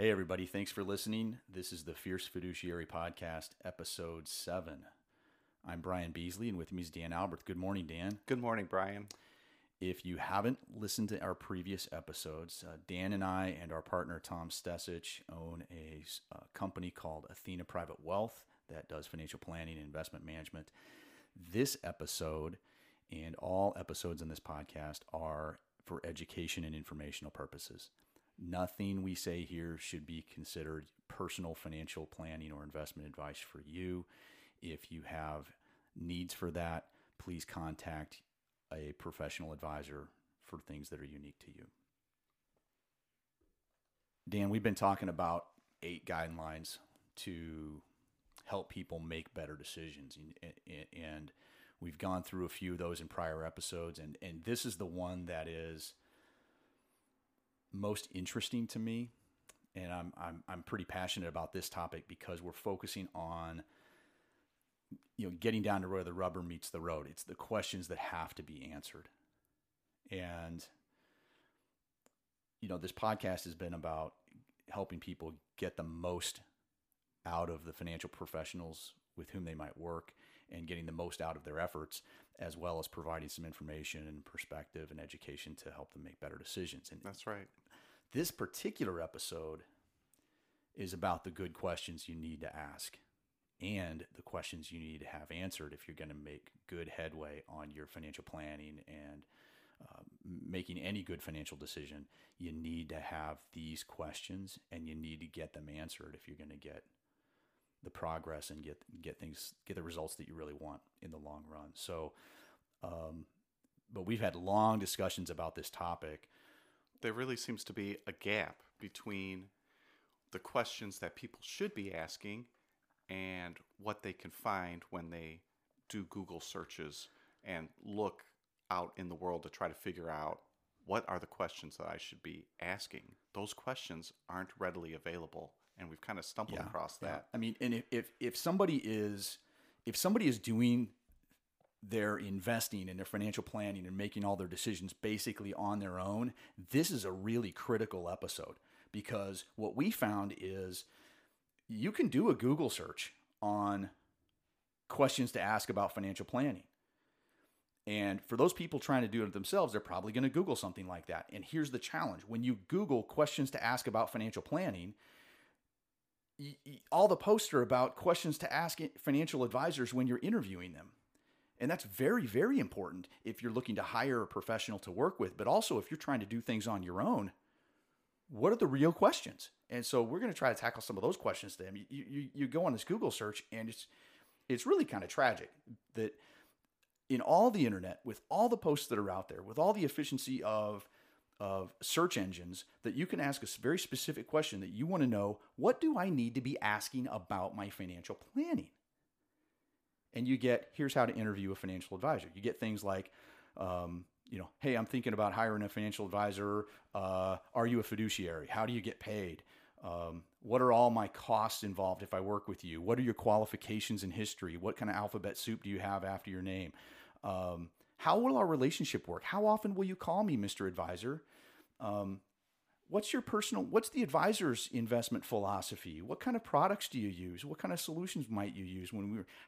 Hey, everybody. Thanks for listening. This is the Fierce Fiduciary Podcast, Episode 7. I'm Brian Beasley, and with me is Dan Albert. Good morning, Dan. Good morning, Brian. If you haven't listened to our previous episodes, Dan and I and our partner, Tom Stesich, own a company called Athena Private Wealth that does financial planning and investment management. This episode and all episodes in this podcast are for education and informational purposes. Nothing we say here should be considered personal financial planning or investment advice for you. If you have needs for that, please contact a professional advisor for things that are unique to you. Dan, we've been talking about 8 guidelines to help people make better decisions. And we've gone through a few of those in prior episodes. And this is the one that is most interesting to me, and I'm pretty passionate about this topic because we're focusing on, you know, getting down to where the rubber meets the road. It's the questions that have to be answered. And, you know, this podcast has been about helping people get the most out of the financial professionals with whom they might work and getting the most out of their efforts, as well as providing some information and perspective and education to help them make better decisions. And that's right. This particular episode is about the good questions you need to ask and the questions you need to have answered if you're going to make good headway on your financial planning and making any good financial decision. You need to have these questions and you need to get them answered if you're going to get the progress and get the results that you really want in the long run. So, but we've had long discussions about this topic. There really seems to be a gap between the questions that people should be asking and what they can find when they do Google searches and look out in the world to try to figure out what are the questions that I should be asking. Those questions aren't readily available. And we've kind of stumbled across that. Yeah. I mean, and if somebody is doing their investing and their financial planning and making all their decisions basically on their own, this is a really critical episode because what we found is you can do a Google search on questions to ask about financial planning. And for those people trying to do it themselves, they're probably going to Google something like that. And here's the challenge. When you Google questions to ask about financial planning, all the posts are about questions to ask financial advisors when you're interviewing them. And that's very, very important if you're looking to hire a professional to work with, but also if you're trying to do things on your own, what are the real questions? And so we're going to try to tackle some of those questions today. I mean, you go on this Google search and it's really kind of tragic that in all the internet, with all the posts that are out there, with all the efficiency of search engines, that you can ask a very specific question that you want to know, what do I need to be asking about my financial planning? And you get, here's how to interview a financial advisor. You get things like, hey, I'm thinking about hiring a financial advisor. Are you a fiduciary? How do you get paid? What are all my costs involved if I work with you? What are your qualifications in history? What kind of alphabet soup do you have after your name? How will our relationship work? How often will you call me, Mr. Advisor? What's the advisor's investment philosophy? What kind of products do you use? What kind of solutions might you use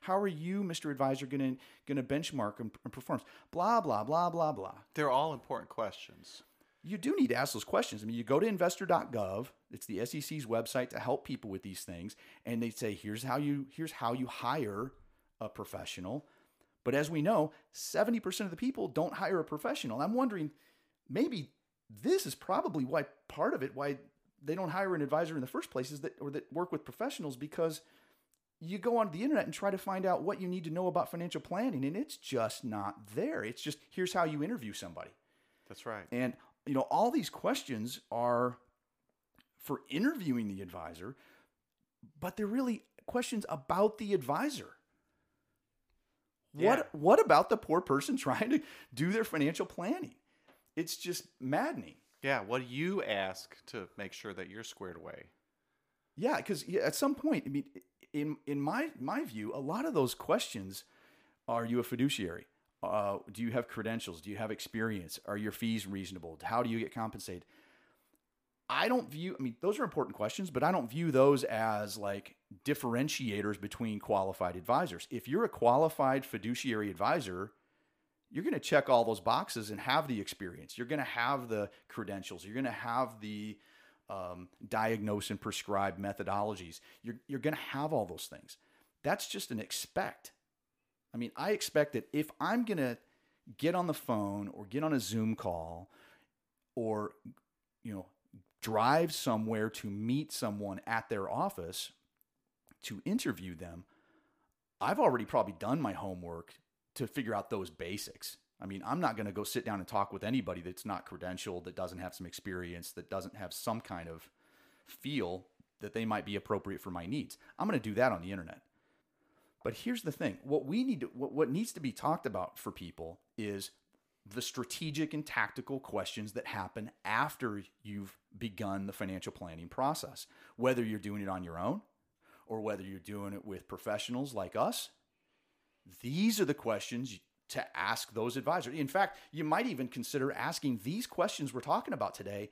how are you, Mr. Advisor, going to benchmark and perform? Blah, blah, blah, blah, blah. They're all important questions. You do need to ask those questions. I mean, you go to investor.gov, it's the SEC's website to help people with these things. And they say, here's how you hire a professional. But as we know, 70% of the people don't hire a professional. I'm wondering, maybe this is probably part of why they don't hire an advisor in the first place is that work with professionals, because you go on the internet and try to find out what you need to know about financial planning, and it's just not there. It's just, here's how you interview somebody. That's right. And, you know, all these questions are for interviewing the advisor, but they're really questions about the advisor. Yeah. What about the poor person trying to do their financial planning? It's just maddening. Yeah, what do you ask to make sure that you're squared away? Yeah, because at some point, I mean, in my view, a lot of those questions are, you a fiduciary? Do you have credentials? Do you have experience? Are your fees reasonable? How do you get compensated? I don't view, I mean, those are important questions, but I don't view those as like differentiators between qualified advisors. If you're a qualified fiduciary advisor, you're going to check all those boxes and have the experience. You're going to have the credentials. You're going to have the diagnose and prescribe methodologies. You're going to have all those things. That's just an expect. I mean, I expect that if I'm going to get on the phone or get on a Zoom call or, you know, drive somewhere to meet someone at their office to interview them, I've already probably done my homework to figure out those basics. I mean, I'm not going to go sit down and talk with anybody that's not credentialed, that doesn't have some experience, that doesn't have some kind of feel that they might be appropriate for my needs. I'm going to do that on the internet. But here's the thing. What needs to be talked about for people is the strategic and tactical questions that happen after you've begun the financial planning process, whether you're doing it on your own or whether you're doing it with professionals like us. These are the questions to ask those advisors. In fact, you might even consider asking these questions we're talking about today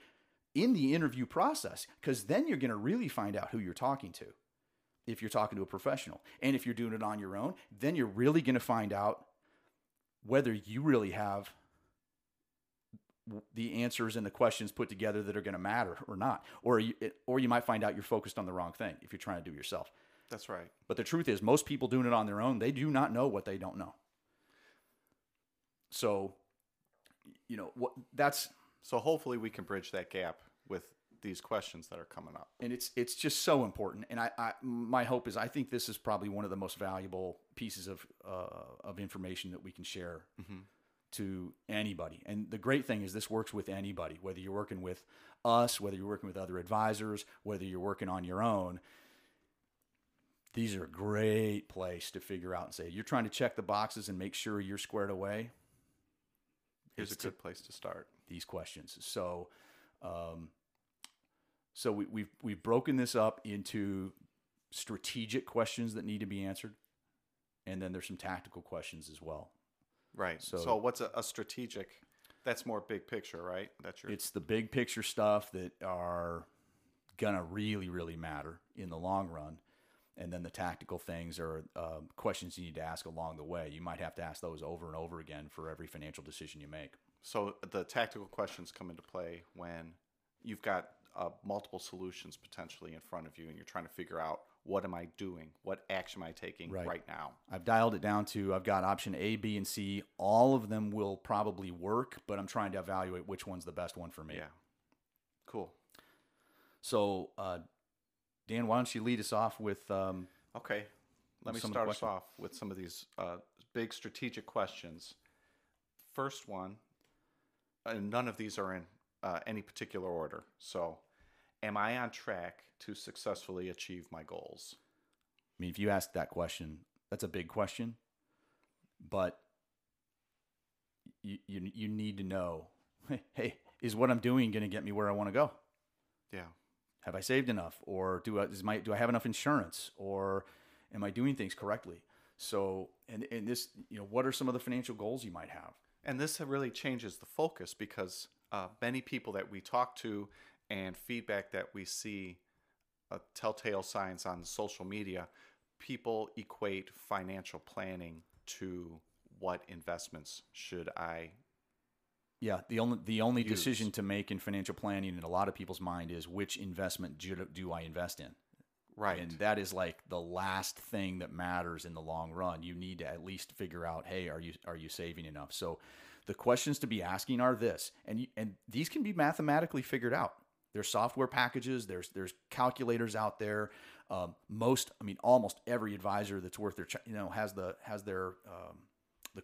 in the interview process, because then you're going to really find out who you're talking to if you're talking to a professional. And if you're doing it on your own, then you're really going to find out whether you really have the answers and the questions put together that are going to matter or not. Or you might find out you're focused on the wrong thing if you're trying to do it yourself. That's right. But the truth is, most people doing it on their own, they do not know what they don't know. So, you know, so hopefully we can bridge that gap with these questions that are coming up. And it's just so important. And my hope is, I think this is probably one of the most valuable pieces of information that we can share mm-hmm. to anybody. And the great thing is this works with anybody, whether you're working with us, whether you're working with other advisors, whether you're working on your own. These are a great place to figure out and say, you're trying to check the boxes and make sure you're squared away. Here's a good place to start. These questions. So, we've broken this up into strategic questions that need to be answered. And then there's some tactical questions as well. Right. So what's a strategic? That's more big picture, right? It's the big picture stuff that are going to really, really matter in the long run. And then the tactical things are questions you need to ask along the way. You might have to ask those over and over again for every financial decision you make. So the tactical questions come into play when you've got multiple solutions potentially in front of you and you're trying to figure out, what am I doing? What action am I taking right now? I've dialed it down to, I've got option A, B, and C. All of them will probably work, but I'm trying to evaluate which one's the best one for me. Yeah. Cool. So, Dan, why don't you lead us off with... okay, let me start us off with some of these big strategic questions. First one, and none of these are in any particular order. So, am I on track to successfully achieve my goals? I mean, if you ask that question, that's a big question. But you need to know, hey, is what I'm doing going to get me where I want to go? Yeah. Have I saved enough, or do I have enough insurance, or am I doing things correctly? So, and this, you know, what are some of the financial goals you might have? And this really changes the focus because many people that we talk to and feedback that we see, telltale signs on social media, people equate financial planning to what investments should I. Yeah, the only decision to make in financial planning in a lot of people's mind is which investment do I invest in? Right. And that is like the last thing that matters in the long run. You need to at least figure out, hey, are you saving enough? So the questions to be asking are this, and these can be mathematically figured out. There's software packages, there's calculators out there. Almost every advisor that's worth their has their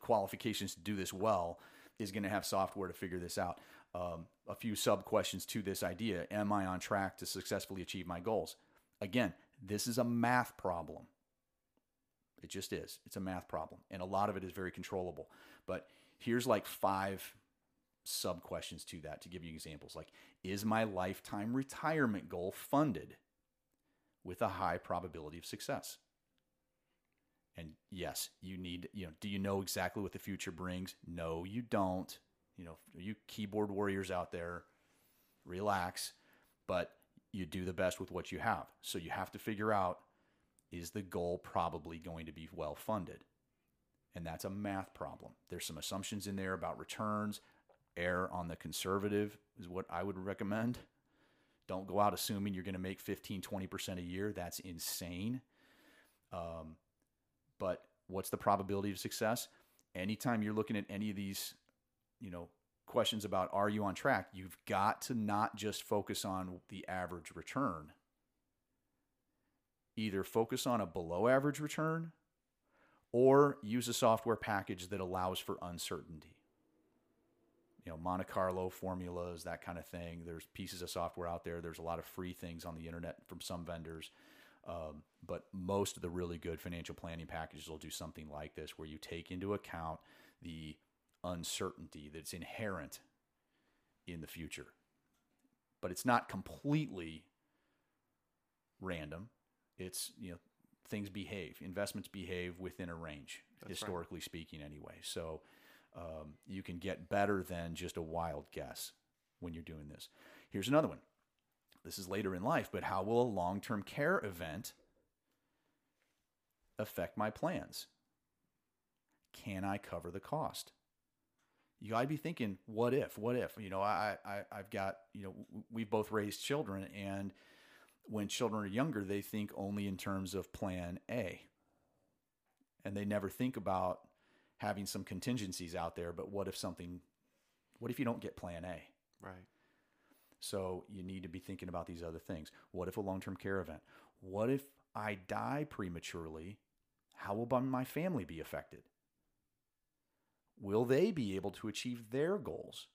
qualifications to do this well is going to have software to figure this out. A few sub-questions to this idea. Am I on track to successfully achieve my goals? Again, this is a math problem. It just is. It's a math problem. And a lot of it is very controllable. But here's like 5 sub-questions to that to give you examples. Like, is my lifetime retirement goal funded with a high probability of success? And yes, you need, do you know exactly what the future brings? No, you don't. You keyboard warriors out there, relax. but you do the best with what you have. So you have to figure out, is the goal probably going to be well funded? And that's a math problem. There's some assumptions in there about returns. Err on the conservative is what I would recommend. Don't go out assuming you're going to make 15, 20% a year. That's insane. But what's the probability of success? Anytime you're looking at any of these, questions about, are you on track? You've got to not just focus on the average return. Either focus on a below average return or use a software package that allows for uncertainty. Monte Carlo formulas, that kind of thing. There's pieces of software out there. There's a lot of free things on the internet from some vendors. But most of the really good financial planning packages will do something like this, where you take into account the uncertainty that's inherent in the future. But it's not completely random. It's, things behave. Investments behave within a range, historically speaking anyway. So you can get better than just a wild guess when you're doing this. Here's another one. This is later in life, but how will a long-term care event affect my plans? Can I cover the cost? You gotta be thinking, what if, I've got, we've both raised children, and when children are younger, they think only in terms of plan A, and they never think about having some contingencies out there. But what if you don't get plan A? Right. So you need to be thinking about these other things. What if a long-term care event? What if I die prematurely? How will my family be affected? Will they be able to achieve their goals?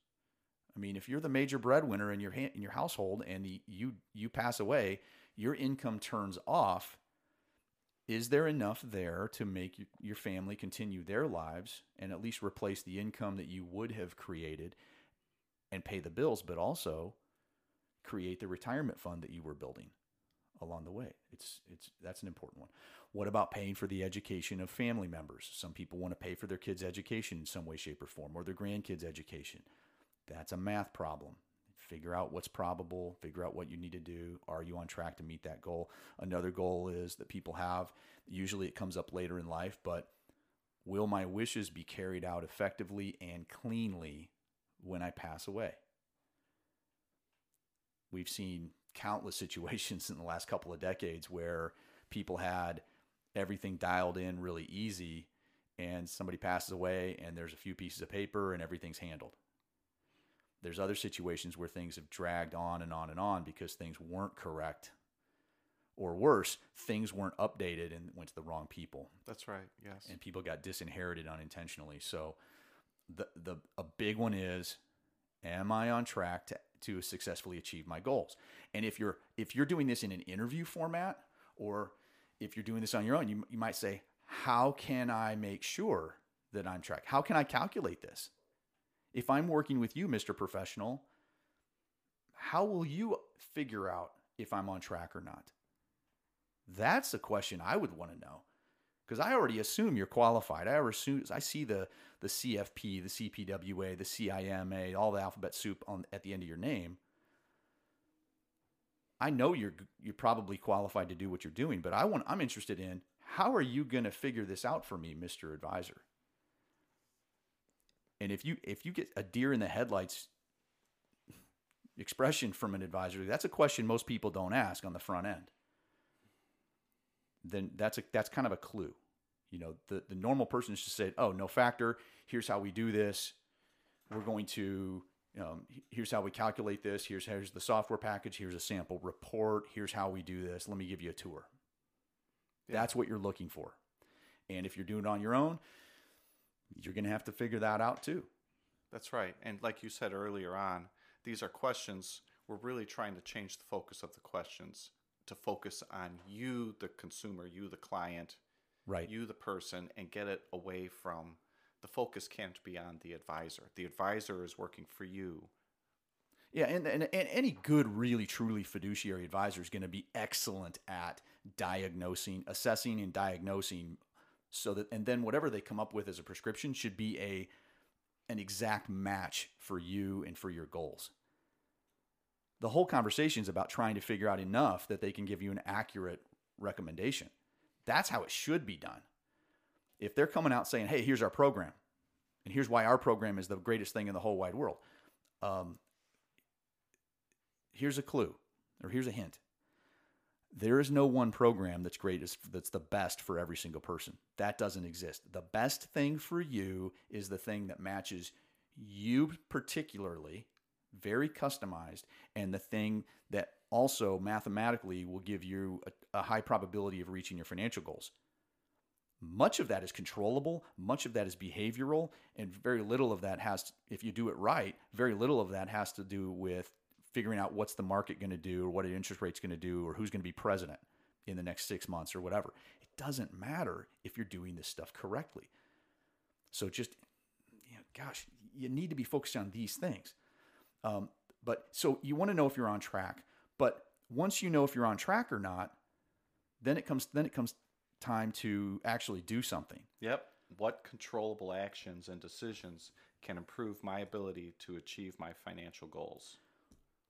I mean, if you're the major breadwinner in your household and you pass away, your income turns off. Is there enough there to make your family continue their lives and at least replace the income that you would have created and pay the bills, but also create the retirement fund that you were building along the way? That's an important one. What about paying for the education of family members? Some people want to pay for their kids' education in some way, shape, or form, or their grandkids' education. That's a math problem. Figure out what's probable. Figure out what you need to do. Are you on track to meet that goal? Another goal is that people have, usually it comes up later in life, but will my wishes be carried out effectively and cleanly when I pass away? We've seen countless situations in the last couple of decades where people had everything dialed in really easy, and somebody passes away and there's a few pieces of paper and everything's handled. There's other situations where things have dragged on and on and on because things weren't correct, or worse, things weren't updated and went to the wrong people. That's right. Yes. And people got disinherited unintentionally. So a big one is, am I on track to successfully achieve my goals? And if you're doing this in an interview format, or if you're doing this on your own, you might say, how can I make sure that I'm on track? How can I calculate this? If I'm working with you, Mr. Professional, how will you figure out if I'm on track or not? That's a question I would want to know, because I already assume you're qualified. I see the CFP, the CPWA, the CIMA, all the alphabet soup at the end of your name. I know you're probably qualified to do what you're doing, but I'm interested in, how are you going to figure this out for me, Mr. Advisor? And if you get a deer in the headlights expression from an advisor, that's a question most people don't ask on the front end. Then that's kind of a clue. The normal person is just saying, oh, no factor. Here's how we do this. We're going to, here's how we calculate this. Here's the software package. Here's a sample report. Here's how we do this. Let me give you a tour. Yeah. That's what you're looking for. And if you're doing it on your own, you're going to have to figure that out too. That's right. And like you said earlier on, these are questions. We're really trying to change the focus of the questions to focus on you, the consumer, you, the client, right? You, the person, and get it away from the focus can't be on the advisor. The advisor is working for you. Yeah. And any good, really, truly fiduciary advisor is going to be excellent at assessing and diagnosing. So that, and then whatever they come up with as a prescription should be an exact match for you and for your goals. the whole conversation is about trying to figure out enough that they can give you an accurate recommendation. That's how it should be done. If they're coming out saying, hey, here's our program, and here's why our program is the greatest thing in the whole wide world. Here's a clue, or here's a hint. There is no one program that's greatest, that's the best for every single person. That doesn't exist. The best thing for you is the thing that matches you particularly, very customized, and the thing that also mathematically will give you a high probability of reaching your financial goals. Much of that is controllable, much of that is behavioral, and very little of that has to, if you do it right, very little of that has to do with figuring out what's the market going to do or what an interest rate's going to do or who's going to be president in the next 6 months or whatever. It doesn't matter if you're doing this stuff correctly. So just, you know, gosh, you need to be focused on these things. But so you want to know if you're on track, but once you know if you're on track or not, then it comes time to actually do something. Yep. What controllable actions and decisions can improve my ability to achieve my financial goals?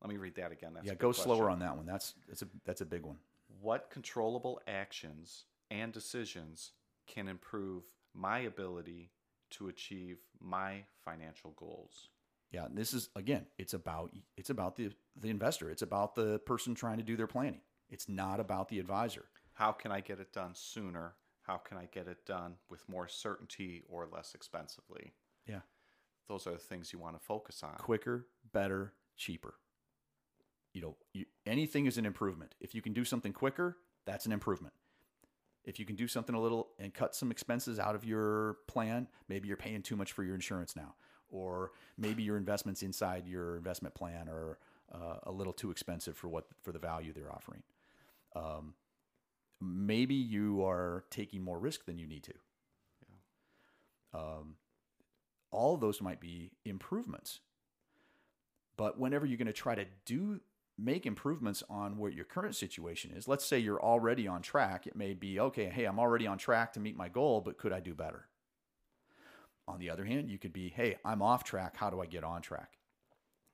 Let me read that again. That's yeah, go slower on that one. That's a big one. What controllable actions and decisions can improve my ability to achieve my financial goals? Yeah, and this is, again, it's about the investor. It's about the person trying to do their planning. It's not about the advisor. How can I get it done sooner? How can I get it done with more certainty or less expensively? Yeah. Those are the things you want to focus on. Quicker, better, cheaper. Anything is an improvement. If you can do something quicker, that's an improvement. If you can do something a little and cut some expenses out of your plan, maybe you're paying too much for your insurance now, or maybe your investments inside your investment plan are a little too expensive for the value they're offering. Maybe you are taking more risk than you need to. Yeah. All of those might be improvements. But whenever you're going to try to make improvements on what your current situation is, let's say you're already on track. It may be, okay, hey, I'm already on track to meet my goal, but could I do better? On the other hand, you could be, hey, I'm off track. How do I get on track?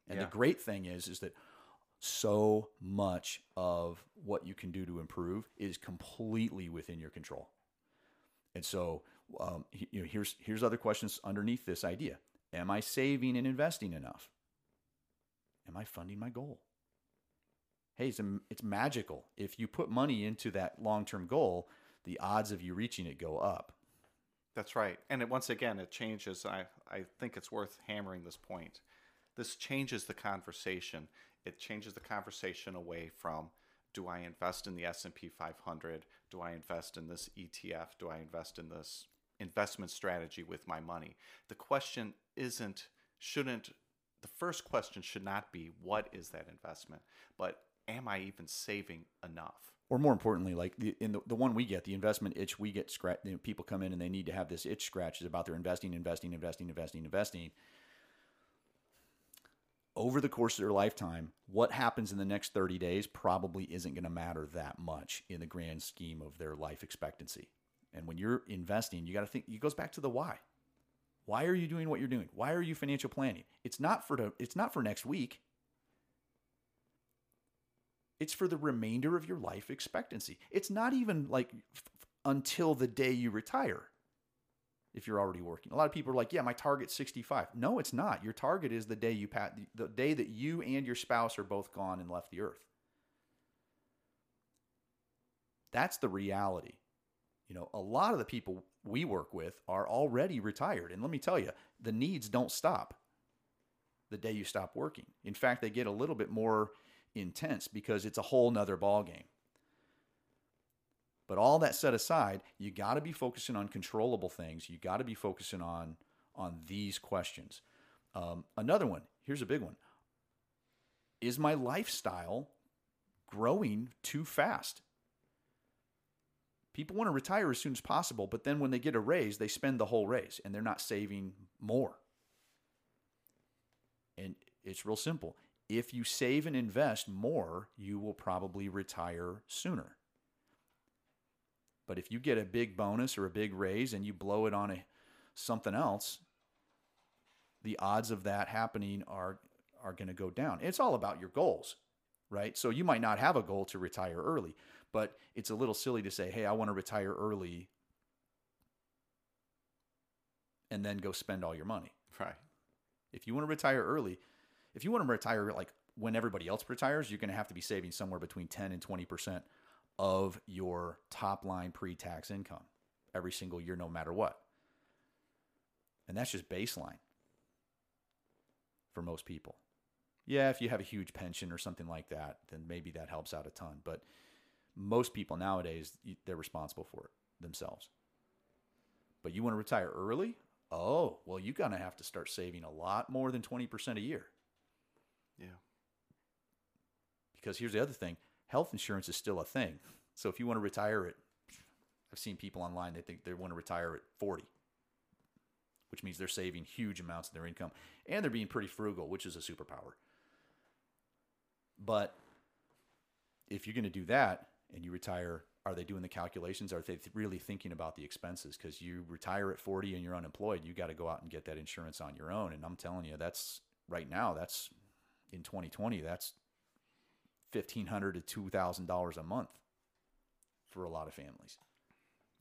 And The great thing is that so much of what you can do to improve is completely within your control. And so here's other questions underneath this idea. Am I saving and investing enough? Am I funding my goal? Hey, it's magical. If you put money into that long-term goal, the odds of you reaching it go up. That's right. And once again, it changes. I think it's worth hammering this point. This changes the conversation. It changes the conversation away from, do I invest in the S&P 500? Do I invest in this ETF? Do I invest in this investment strategy with my money? The question the first question should not be, what is that investment? But am I even saving enough? Or more importantly, like the one we get, the investment itch we get scratched. You know, people come in and they need to have this itch scratched about their investing. Over the course of their lifetime, what happens in the next 30 days probably isn't going to matter that much in the grand scheme of their life expectancy. And when you're investing, you got to think, it goes back to the why. Why are you doing what you're doing? Why are you financial planning? It's not for next week. It's for the remainder of your life expectancy. It's not even like until the day you retire. If you're already working, a lot of people are like, "Yeah, my target's 65." No, it's not. Your target is the day that you and your spouse are both gone and left the earth. That's the reality. You know, a lot of the people we work with are already retired, and let me tell you, the needs don't stop the day you stop working. In fact, they get a little bit more intense because it's a whole nother ball game. But all that set aside, you got to be focusing on controllable things. You got to be focusing on these questions. Another one, here's a big one. Is my lifestyle growing too fast? People want to retire as soon as possible, but then when they get a raise, they spend the whole raise and they're not saving more. And it's real simple. If you save and invest more, you will probably retire sooner. But if you get a big bonus or a big raise and you blow it on something else, the odds of that happening are going to go down. It's all about your goals. right? So you might not have a goal to retire early, but it's a little silly to say, hey, I want to retire early and then go spend all your money. Right. If you want to retire early, if you want to retire like when everybody else retires, you're going to have to be saving somewhere between 10 and 20% of your top line pre-tax income every single year, no matter what. And that's just baseline for most people. Yeah, if you have a huge pension or something like that, then maybe that helps out a ton. But most people nowadays, they're responsible for it themselves. But you want to retire early? Oh, well, you're going to have to start saving a lot more than 20% a year. Yeah. Because here's the other thing. Health insurance is still a thing. So if you want to retire at, I've seen people online, they think they want to retire at 40, which means they're saving huge amounts of their income. And they're being pretty frugal, which is a superpower. But if you're going to do that and you retire, are they doing the calculations? Are they really thinking about the expenses? Because you retire at 40 and you're unemployed, you got to go out and get that insurance on your own. And I'm telling you, that's right now, that's in 2020, that's $1,500 to $2,000 a month for a lot of families.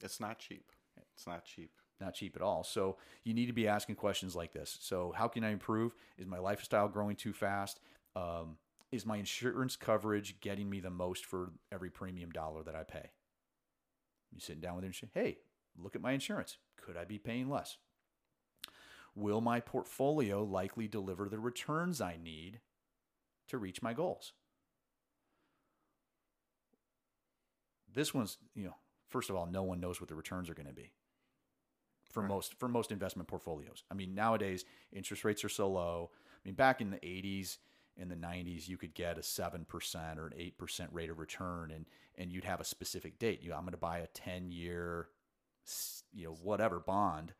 It's not cheap. It's not cheap. Not cheap at all. So you need to be asking questions like this. So how can I improve? Is my lifestyle growing too fast? Is my insurance coverage getting me the most for every premium dollar that I pay? You sitting down with your insurance. Hey, look at my insurance. Could I be paying less? Will my portfolio likely deliver the returns I need to reach my goals? This one's, you know, first of all, no one knows what the returns are going to be for right. most investment portfolios. I mean, nowadays interest rates are so low. I mean, back in the 80s and the 90s, you could get a 7% or an 8% rate of return, and you'd have a specific date. You know, I'm going to buy a 10-year, you know, whatever bond,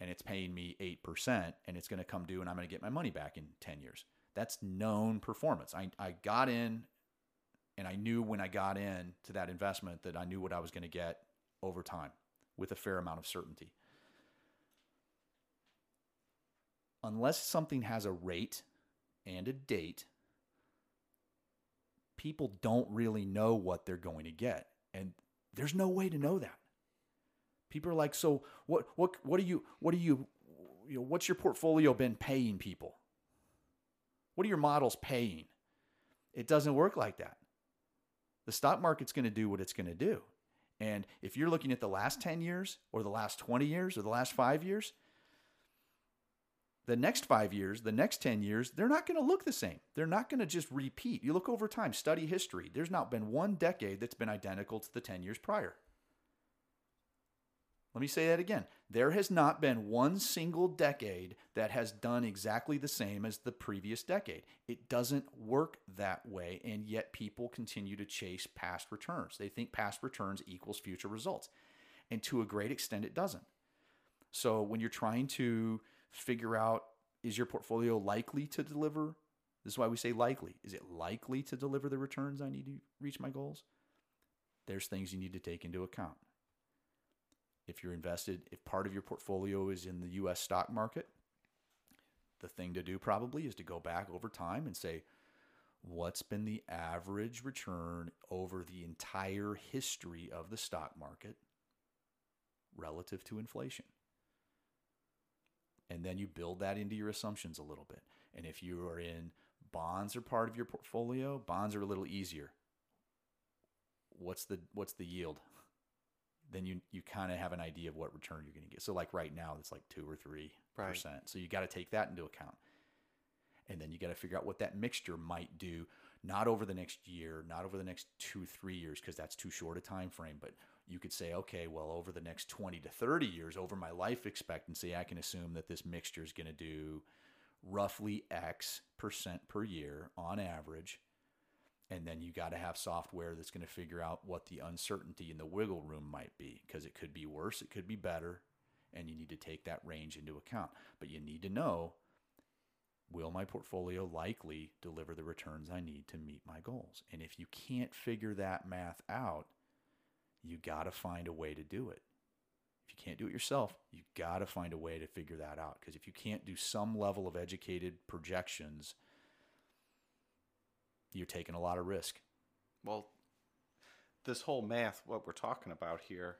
and it's paying me 8%, and it's going to come due, and I'm going to get my money back in 10 years. That's known performance. I got in, and I knew when I got in to that investment that I knew what I was going to get over time with a fair amount of certainty. Unless something has a rate and a date, people don't really know what they're going to get. And there's no way to know that. People are like, so what what's your portfolio been paying people? What are your models paying? It doesn't work like that. The stock market's going to do what it's going to do. And if you're looking at the last 10 years or the last 20 years or the last 5 years, the next 5 years, the next 10 years, they're not going to look the same. They're not going to just repeat. You look over time, study history. There's not been one decade that's been identical to the 10 years prior. Let me say that again. There has not been one single decade that has done exactly the same as the previous decade. It doesn't work that way, and yet people continue to chase past returns. They think past returns equals future results, and to a great extent, it doesn't. So when you're trying to figure out, is your portfolio likely to deliver? This is why we say likely. Is it likely to deliver the returns I need to reach my goals? There's things you need to take into account. If you're invested, if part of your portfolio is in the U.S. stock market, the thing to do probably is to go back over time and say, what's been the average return over the entire history of the stock market relative to inflation? And then you build that into your assumptions a little bit. And if you are in bonds or part of your portfolio, bonds are a little easier. What's the yield? Then you kind of have an idea of what return you're going to get. So like right now, it's like 2 or 3%. So you got to take that into account. And then you got to figure out what that mixture might do, not over the next year, not over the next 2-3 years, because that's too short a time frame. But you could say, okay, well, over the next 20 to 30 years, over my life expectancy, I can assume that this mixture is going to do roughly X percent per year on average. And then you got to have software that's going to figure out what the uncertainty in the wiggle room might be, because it could be worse, it could be better, and you need to take that range into account. But you need to know, will my portfolio likely deliver the returns I need to meet my goals? And if you can't figure that math out, you got to find a way to do it. If you can't do it yourself, you got to find a way to figure that out, because if you can't do some level of educated projections, you're taking a lot of risk. Well, this whole math, what we're talking about here,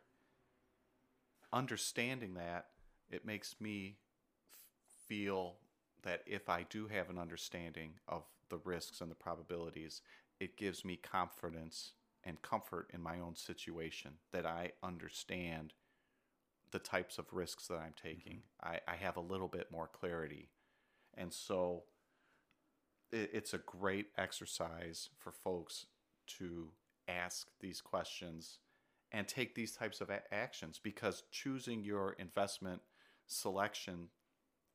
understanding that, it makes me feel that if I do have an understanding of the risks and the probabilities, it gives me confidence and comfort in my own situation, that I understand the types of risks that I'm taking. Mm-hmm. I have a little bit more clarity. And so it's a great exercise for folks to ask these questions and take these types of actions, because choosing your investment selection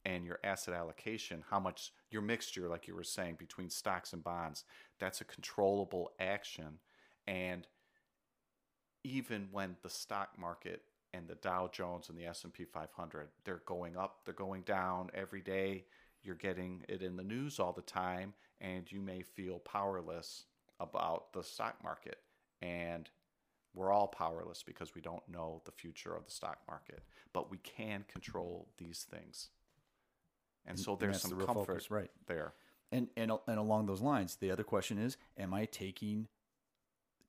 and your asset allocation, how much your mixture, like you were saying, between stocks and bonds, that's a controllable action. And even when the stock market and the Dow Jones and the S&P 500, they're going up, they're going down every day, you're getting it in the news all the time, and you may feel powerless about the stock market. And we're all powerless because we don't know the future of the stock market, but we can control these things. And so there's some comfort focus, right there. And along those lines, the other question is, am I taking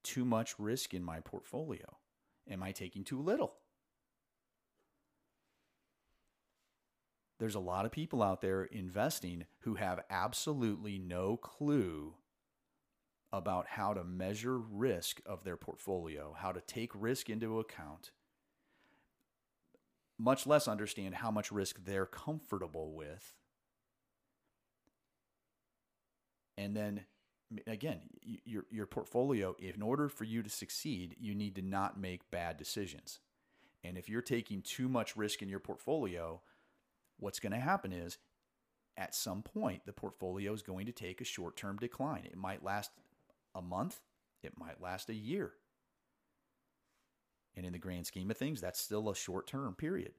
too much risk in my portfolio? Am I taking too little? There's a lot of people out there investing who have absolutely no clue about how to measure risk of their portfolio, how to take risk into account, much less understand how much risk they're comfortable with. And then, again, your portfolio, in order for you to succeed, you need to not make bad decisions. And if you're taking too much risk in your portfolio, what's going to happen is, at some point, the portfolio is going to take a short-term decline. It might last a month. It might last a year. And in the grand scheme of things, that's still a short-term period.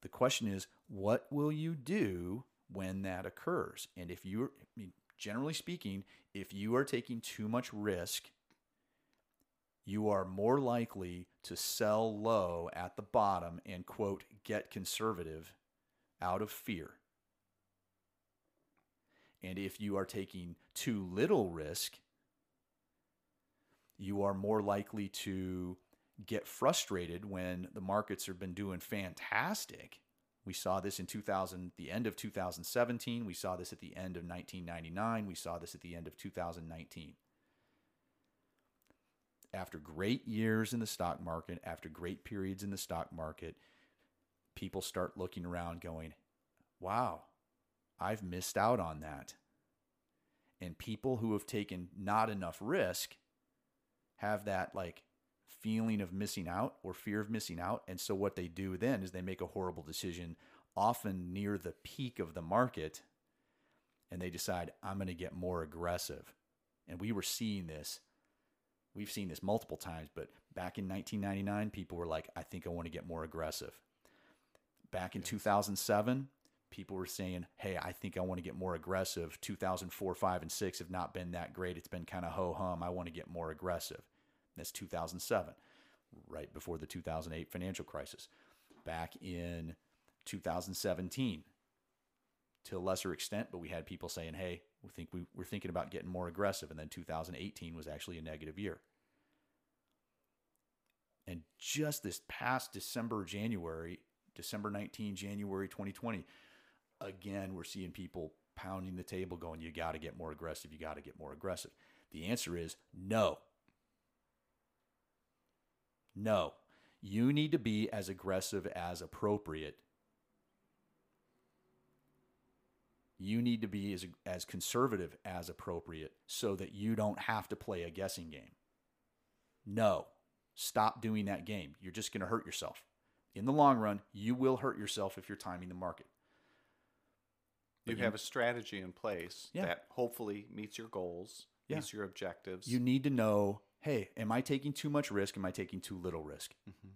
The question is, what will you do when that occurs? And if you're, I mean, generally speaking, if you are taking too much risk, you are more likely to sell low at the bottom and, quote, get conservative out of fear. And if you are taking too little risk, you are more likely to get frustrated when the markets have been doing fantastic. We saw this in the end of 2017. We saw this at the end of 1999. We saw this at the end of 2019. After great years in the stock market, after great periods in the stock market, people start looking around going, wow, I've missed out on that. And people who have taken not enough risk have that like feeling of missing out or fear of missing out. And so what they do then is they make a horrible decision, often near the peak of the market, and they decide, I'm going to get more aggressive. And we were seeing this. We've seen this multiple times, but back in 1999, people were like, I think I want to get more aggressive. Back in 2007, people were saying, hey, I think I want to get more aggressive. 2004, 5, and 6 have not been that great. It's been kind of ho-hum. I want to get more aggressive. That's 2007, right before the 2008 financial crisis. Back in 2017, to a lesser extent, but we had people saying, hey, we're thinking about getting more aggressive. And then 2018 was actually a negative year. And just this past December 19, January 2020, again, we're seeing people pounding the table going, you got to get more aggressive. You got to get more aggressive. The answer is no. No, you need to be as aggressive as appropriate. You need to be as conservative as appropriate so that you don't have to play a guessing game. No, stop doing that game. You're just going to hurt yourself. In the long run, you will hurt yourself if you're timing the market. You have a strategy in place that hopefully meets your goals, meets your objectives. You need to know, hey, am I taking too much risk? Am I taking too little risk? Mm-hmm.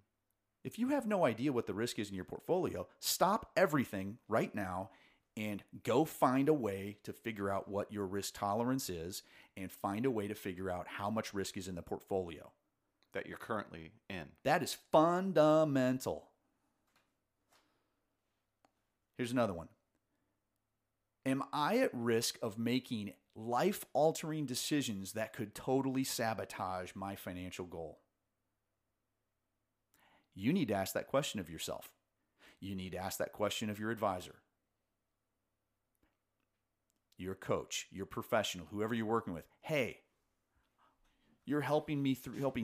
If you have no idea what the risk is in your portfolio, stop everything right now and go find a way to figure out what your risk tolerance is and find a way to figure out how much risk is in the portfolio that you're currently in. That is fundamental. Here's another one. Am I at risk of making life-altering decisions that could totally sabotage my financial goal? You need to ask that question of yourself. You need to ask that question of your advisor, your coach, your professional, whoever you're working with. Hey, you're helping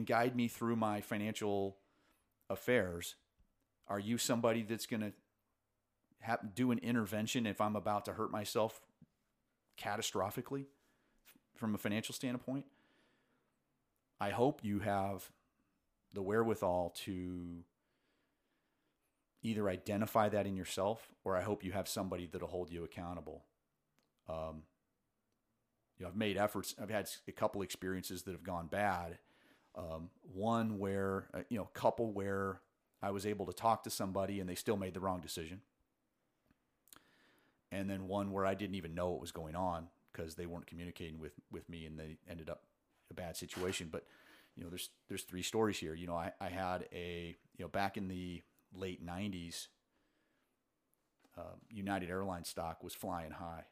guide me through my financial affairs. Are you somebody that's going to do an intervention if I'm about to hurt myself catastrophically from a financial standpoint? I hope you have the wherewithal to either identify that in yourself, or I hope you have somebody that'll hold you accountable. I've made efforts. I've had a couple experiences that have gone bad. One where, a couple where I was able to talk to somebody and they still made the wrong decision. And then one where I didn't even know what was going on because they weren't communicating with me and they ended up in a bad situation. But, there's three stories here. I had back in the late 90s, United Airlines stock was flying high.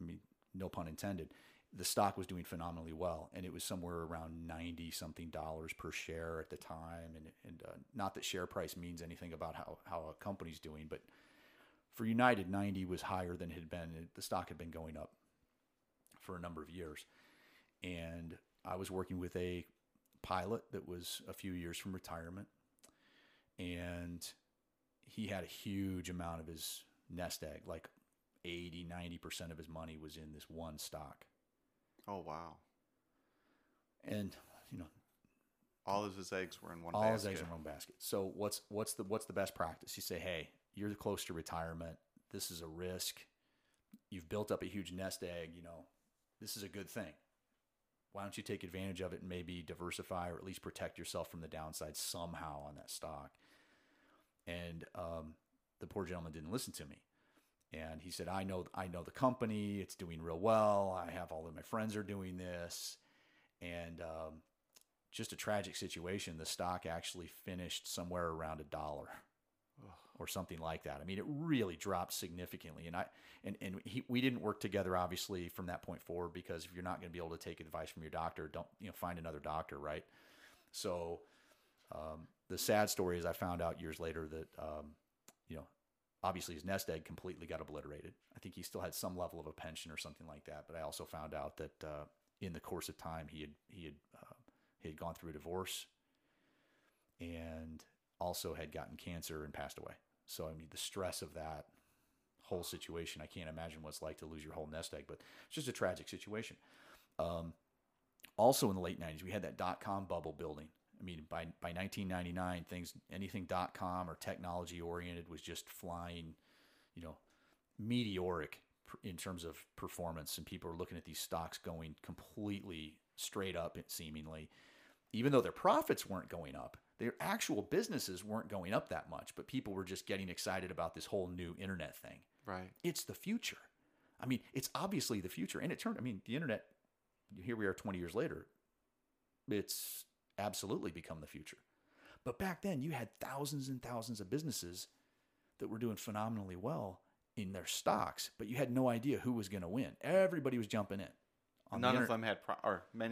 I mean, no pun intended. The stock was doing phenomenally well, and it was somewhere around $90-something per share at the time. And not that share price means anything about how a company's doing, but for United, 90 was higher than it had been. The stock had been going up for a number of years. And I was working with a pilot that was a few years from retirement, and he had a huge amount of his nest egg, like 80-90% of his money was in this one stock. Oh, wow. And, all of his eggs were in one basket. All his eggs were in one basket. So what's the best practice? You say, hey, you're close to retirement. This is a risk. You've built up a huge nest egg. This is a good thing. Why don't you take advantage of it and maybe diversify or at least protect yourself from the downside somehow on that stock? And the poor gentleman didn't listen to me. And he said, I know the company. It's doing real well. I have all of my friends are doing this. And just a tragic situation. The stock actually finished somewhere around $1 or something like that. I mean, it really dropped significantly. And we didn't work together, obviously, from that point forward, because if you're not going to be able to take advice from your doctor, don't find another doctor, right? So the sad story is I found out years later that, obviously, his nest egg completely got obliterated. I think he still had some level of a pension or something like that. But I also found out that in the course of time, he had gone through a divorce, and also had gotten cancer and passed away. So I mean, the stress of that whole situation, I can't imagine what it's like to lose your whole nest egg. But it's just a tragic situation. Also, in the late '90s, we had that dot-com bubble building. I mean, by 1999, anything .com or technology oriented was just flying, meteoric in terms of performance. And people are looking at these stocks going completely straight up, seemingly, even though their profits weren't going up, their actual businesses weren't going up that much. But people were just getting excited about this whole new internet thing. Right? It's the future. I mean, it's obviously the future, and the internet. Here we are, 20 years later. It's absolutely become the future. But back then you had thousands and thousands of businesses that were doing phenomenally well in their stocks, but you had no idea who was going to win. Everybody was jumping in. Many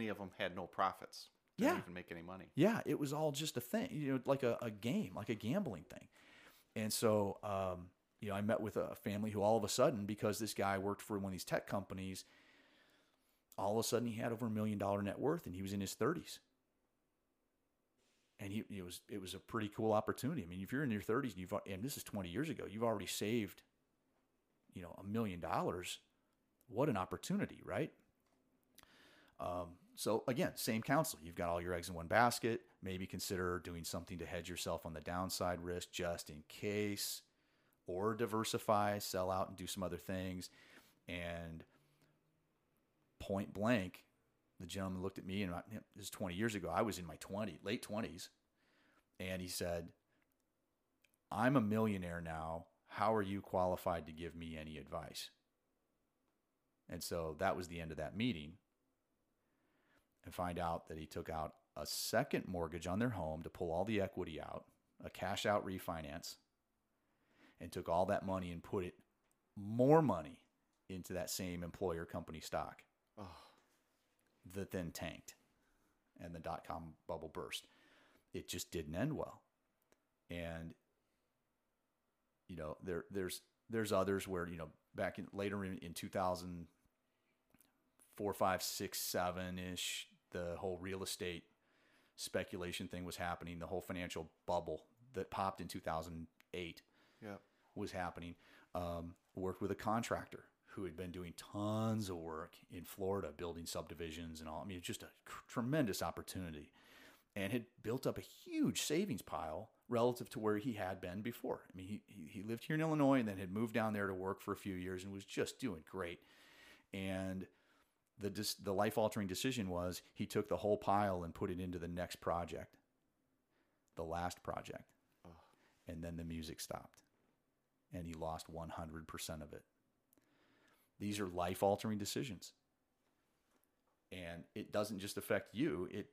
of them had no profits. They didn't even make any money. Yeah, it was all just a thing, like a game, like a gambling thing. And so, I met with a family who all of a sudden, because this guy worked for one of these tech companies, all of a sudden he had over $1 million net worth, and he was in his 30s. And it was a pretty cool opportunity. I mean, if you're in your 30s and this is 20 years ago, you've already saved, $1 million. What an opportunity, right? So again, same counsel. You've got all your eggs in one basket. Maybe consider doing something to hedge yourself on the downside risk just in case, or diversify, sell out, and do some other things. And point blank, the gentleman looked at me, and this is 20 years ago. I was in my late 20s. And he said, I'm a millionaire now. How are you qualified to give me any advice? And so that was the end of that meeting. And find out that he took out a second mortgage on their home to pull all the equity out, a cash out refinance, and took all that money and put more money into that same employer company stock. that then tanked and the dot-com bubble burst. It just didn't end well. And, you know, there's others where, you know, back in later in 2004, 5, 6, 7-ish, the whole real estate speculation thing was happening. The whole financial bubble that popped in 2008 was happening. Worked with a contractor who had been doing tons of work in Florida, building subdivisions and all. I mean, just a tremendous opportunity, and had built up a huge savings pile relative to where he had been before. I mean, he lived here in Illinois and then had moved down there to work for a few years and was just doing great. And the life-altering decision was he took the whole pile and put it into the next project, the last project. Oh. And then the music stopped and he lost 100% of it. These are life-altering decisions. And it doesn't just affect you. It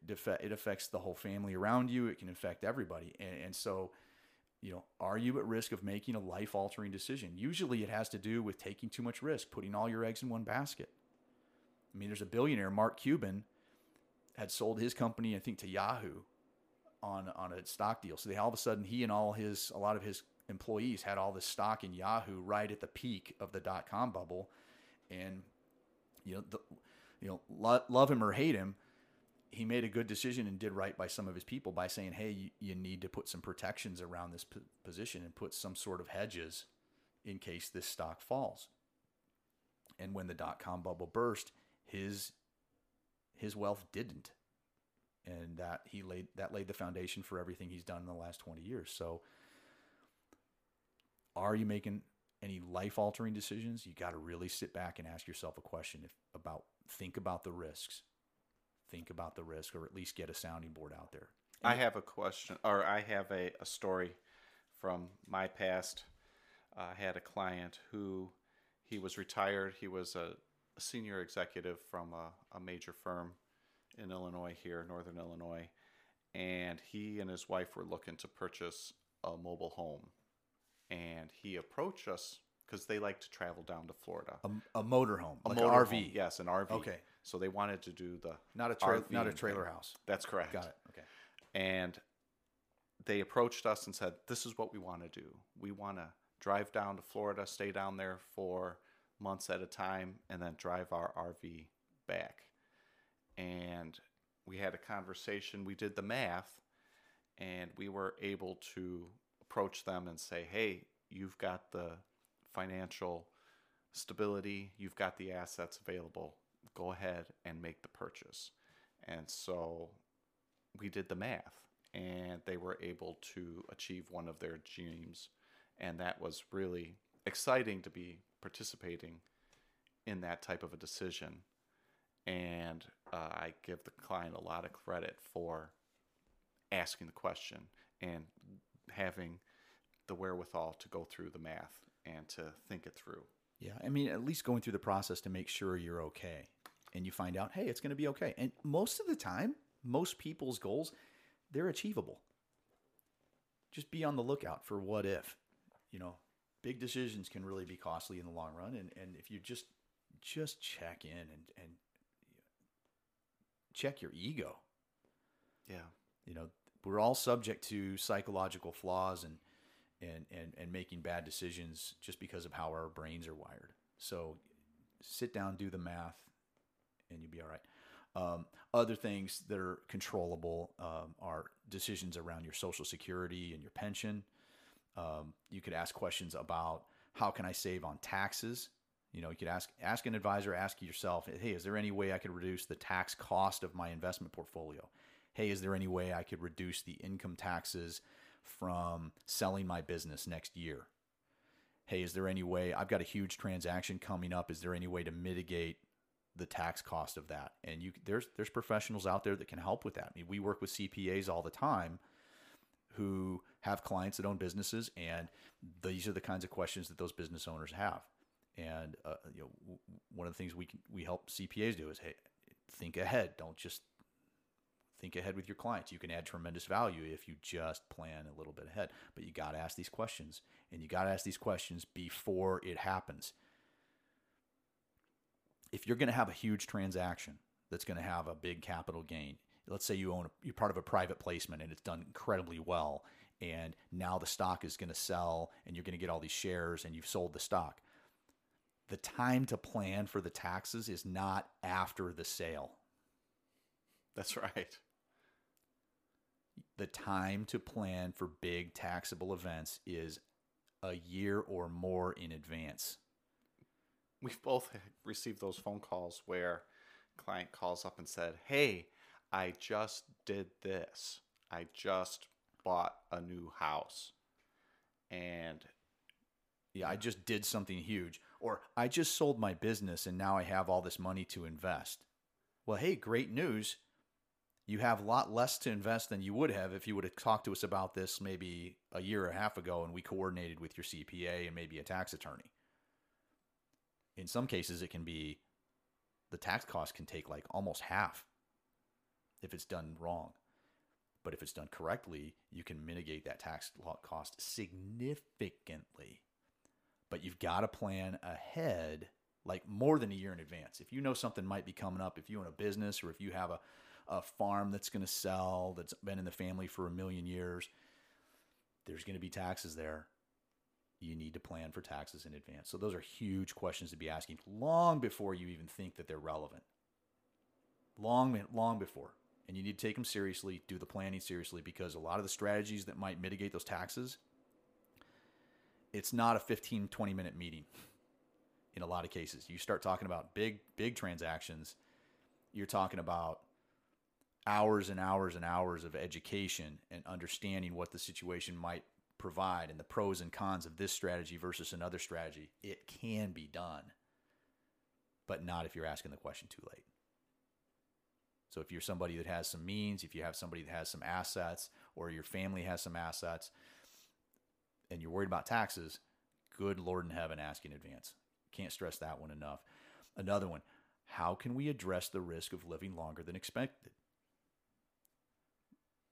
affects the whole family around you. It can affect everybody. And so, you know, are you at risk of making a life-altering decision? Usually it has to do with taking too much risk, putting all your eggs in one basket. I mean, there's a billionaire, Mark Cuban, had sold his company, I think, to Yahoo on a stock deal. So all of a sudden, he and a lot of his employees had all this stock in Yahoo right at the peak of the dot-com bubble. And, you know, love him or hate him, he made a good decision and did right by some of his people by saying, hey, you need to put some protections around this position and put some sort of hedges in case this stock falls. And when the dot-com bubble burst, his wealth didn't. And that laid the foundation for everything he's done in the last 20 years. So are you making any life-altering decisions? You got to really sit back and ask yourself a question think about the risks. Think about the risk, or at least get a sounding board out there. And I have a story from my past. I had a client who, he was retired. He was a senior executive from a major firm in Illinois here, Northern Illinois. And he and his wife were looking to purchase a mobile home. And he approached us because they like to travel down to Florida. A motorhome, like an RV. Yes, an RV. Okay. So they wanted to do the not a trailer house. That's correct. Got it. Okay. And they approached us and said, "This is what we want to do. We want to drive down to Florida, stay down there for months at a time, and then drive our RV back." And we had a conversation. We did the math, and we were able to approach them and say, "Hey, you've got the financial stability, you've got the assets available, go ahead and make the purchase." And so we did the math, and they were able to achieve one of their dreams. And that was really exciting to be participating in that type of a decision. And I give the client a lot of credit for asking the question and having the wherewithal to go through the math and to think it through. Yeah, I mean, at least going through the process to make sure you're okay. And you find out, hey, it's going to be okay. And most of the time, most people's goals, they're achievable. Just be on the lookout for what if. You know, big decisions can really be costly in the long run. And if you just check in and check your ego. Yeah. You know, we're all subject to psychological flaws and making bad decisions just because of how our brains are wired. So sit down, do the math, and you'll be all right. Other things that are controllable are decisions around your Social Security and your pension. You could ask questions about, how can I save on taxes? You know, you could ask an advisor, ask yourself, hey, is there any way I could reduce the tax cost of my investment portfolio? Hey, is there any way I could reduce the income taxes from selling my business next year? Hey, is there any way, I've got a huge transaction coming up, is there any way to mitigate the tax cost of that? And there's professionals out there that can help with that. I mean, we work with CPAs all the time who have clients that own businesses, and these are the kinds of questions that those business owners have. And you know, one of the things we help CPAs do is, hey, think ahead. Don't just think ahead with your clients. You can add tremendous value if you just plan a little bit ahead, but you got to ask these questions, and you got to ask these questions before it happens. if you're going to have a huge transaction that's going to have a big capital gain, let's say you own, you're part of a private placement and it's done incredibly well, and now the stock is going to sell and you're going to get all these shares and you've sold the stock. The time to plan for the taxes is not after the sale. That's right. The time to plan for big taxable events is a year or more in advance. We've both received those phone calls where a client calls up and said, hey, I just did this. I just bought a new house. And yeah, I just did something huge. Or I just sold my business and now I have all this money to invest. Well, hey, great news. You have a lot less to invest than you would have if you would have talked to us about this maybe a year and a half ago and we coordinated with your CPA and maybe a tax attorney. In some cases, it can be the tax cost can take like almost half if it's done wrong. But if it's done correctly, you can mitigate that tax cost significantly. But you've got to plan ahead, like more than a year in advance. If you know something might be coming up, if you own a business or if you have a farm that's going to sell, that's been in the family for a million years, there's going to be taxes there. You need to plan for taxes in advance. So those are huge questions to be asking long before you even think that they're relevant. Long before. And you need to take them seriously, do the planning seriously, because a lot of the strategies that might mitigate those taxes, it's not a 15, 20-minute meeting in a lot of cases. You start talking about big transactions, you're talking about hours and hours and hours of education and understanding what the situation might provide and the pros and cons of this strategy versus another strategy. It can be done, but not if you're asking the question too late. So if you're somebody that has some means, if you have somebody that has some assets, or your family has some assets and you're worried about taxes, good Lord in heaven, ask in advance. Can't stress that one enough. Another one, how can we address the risk of living longer than expected?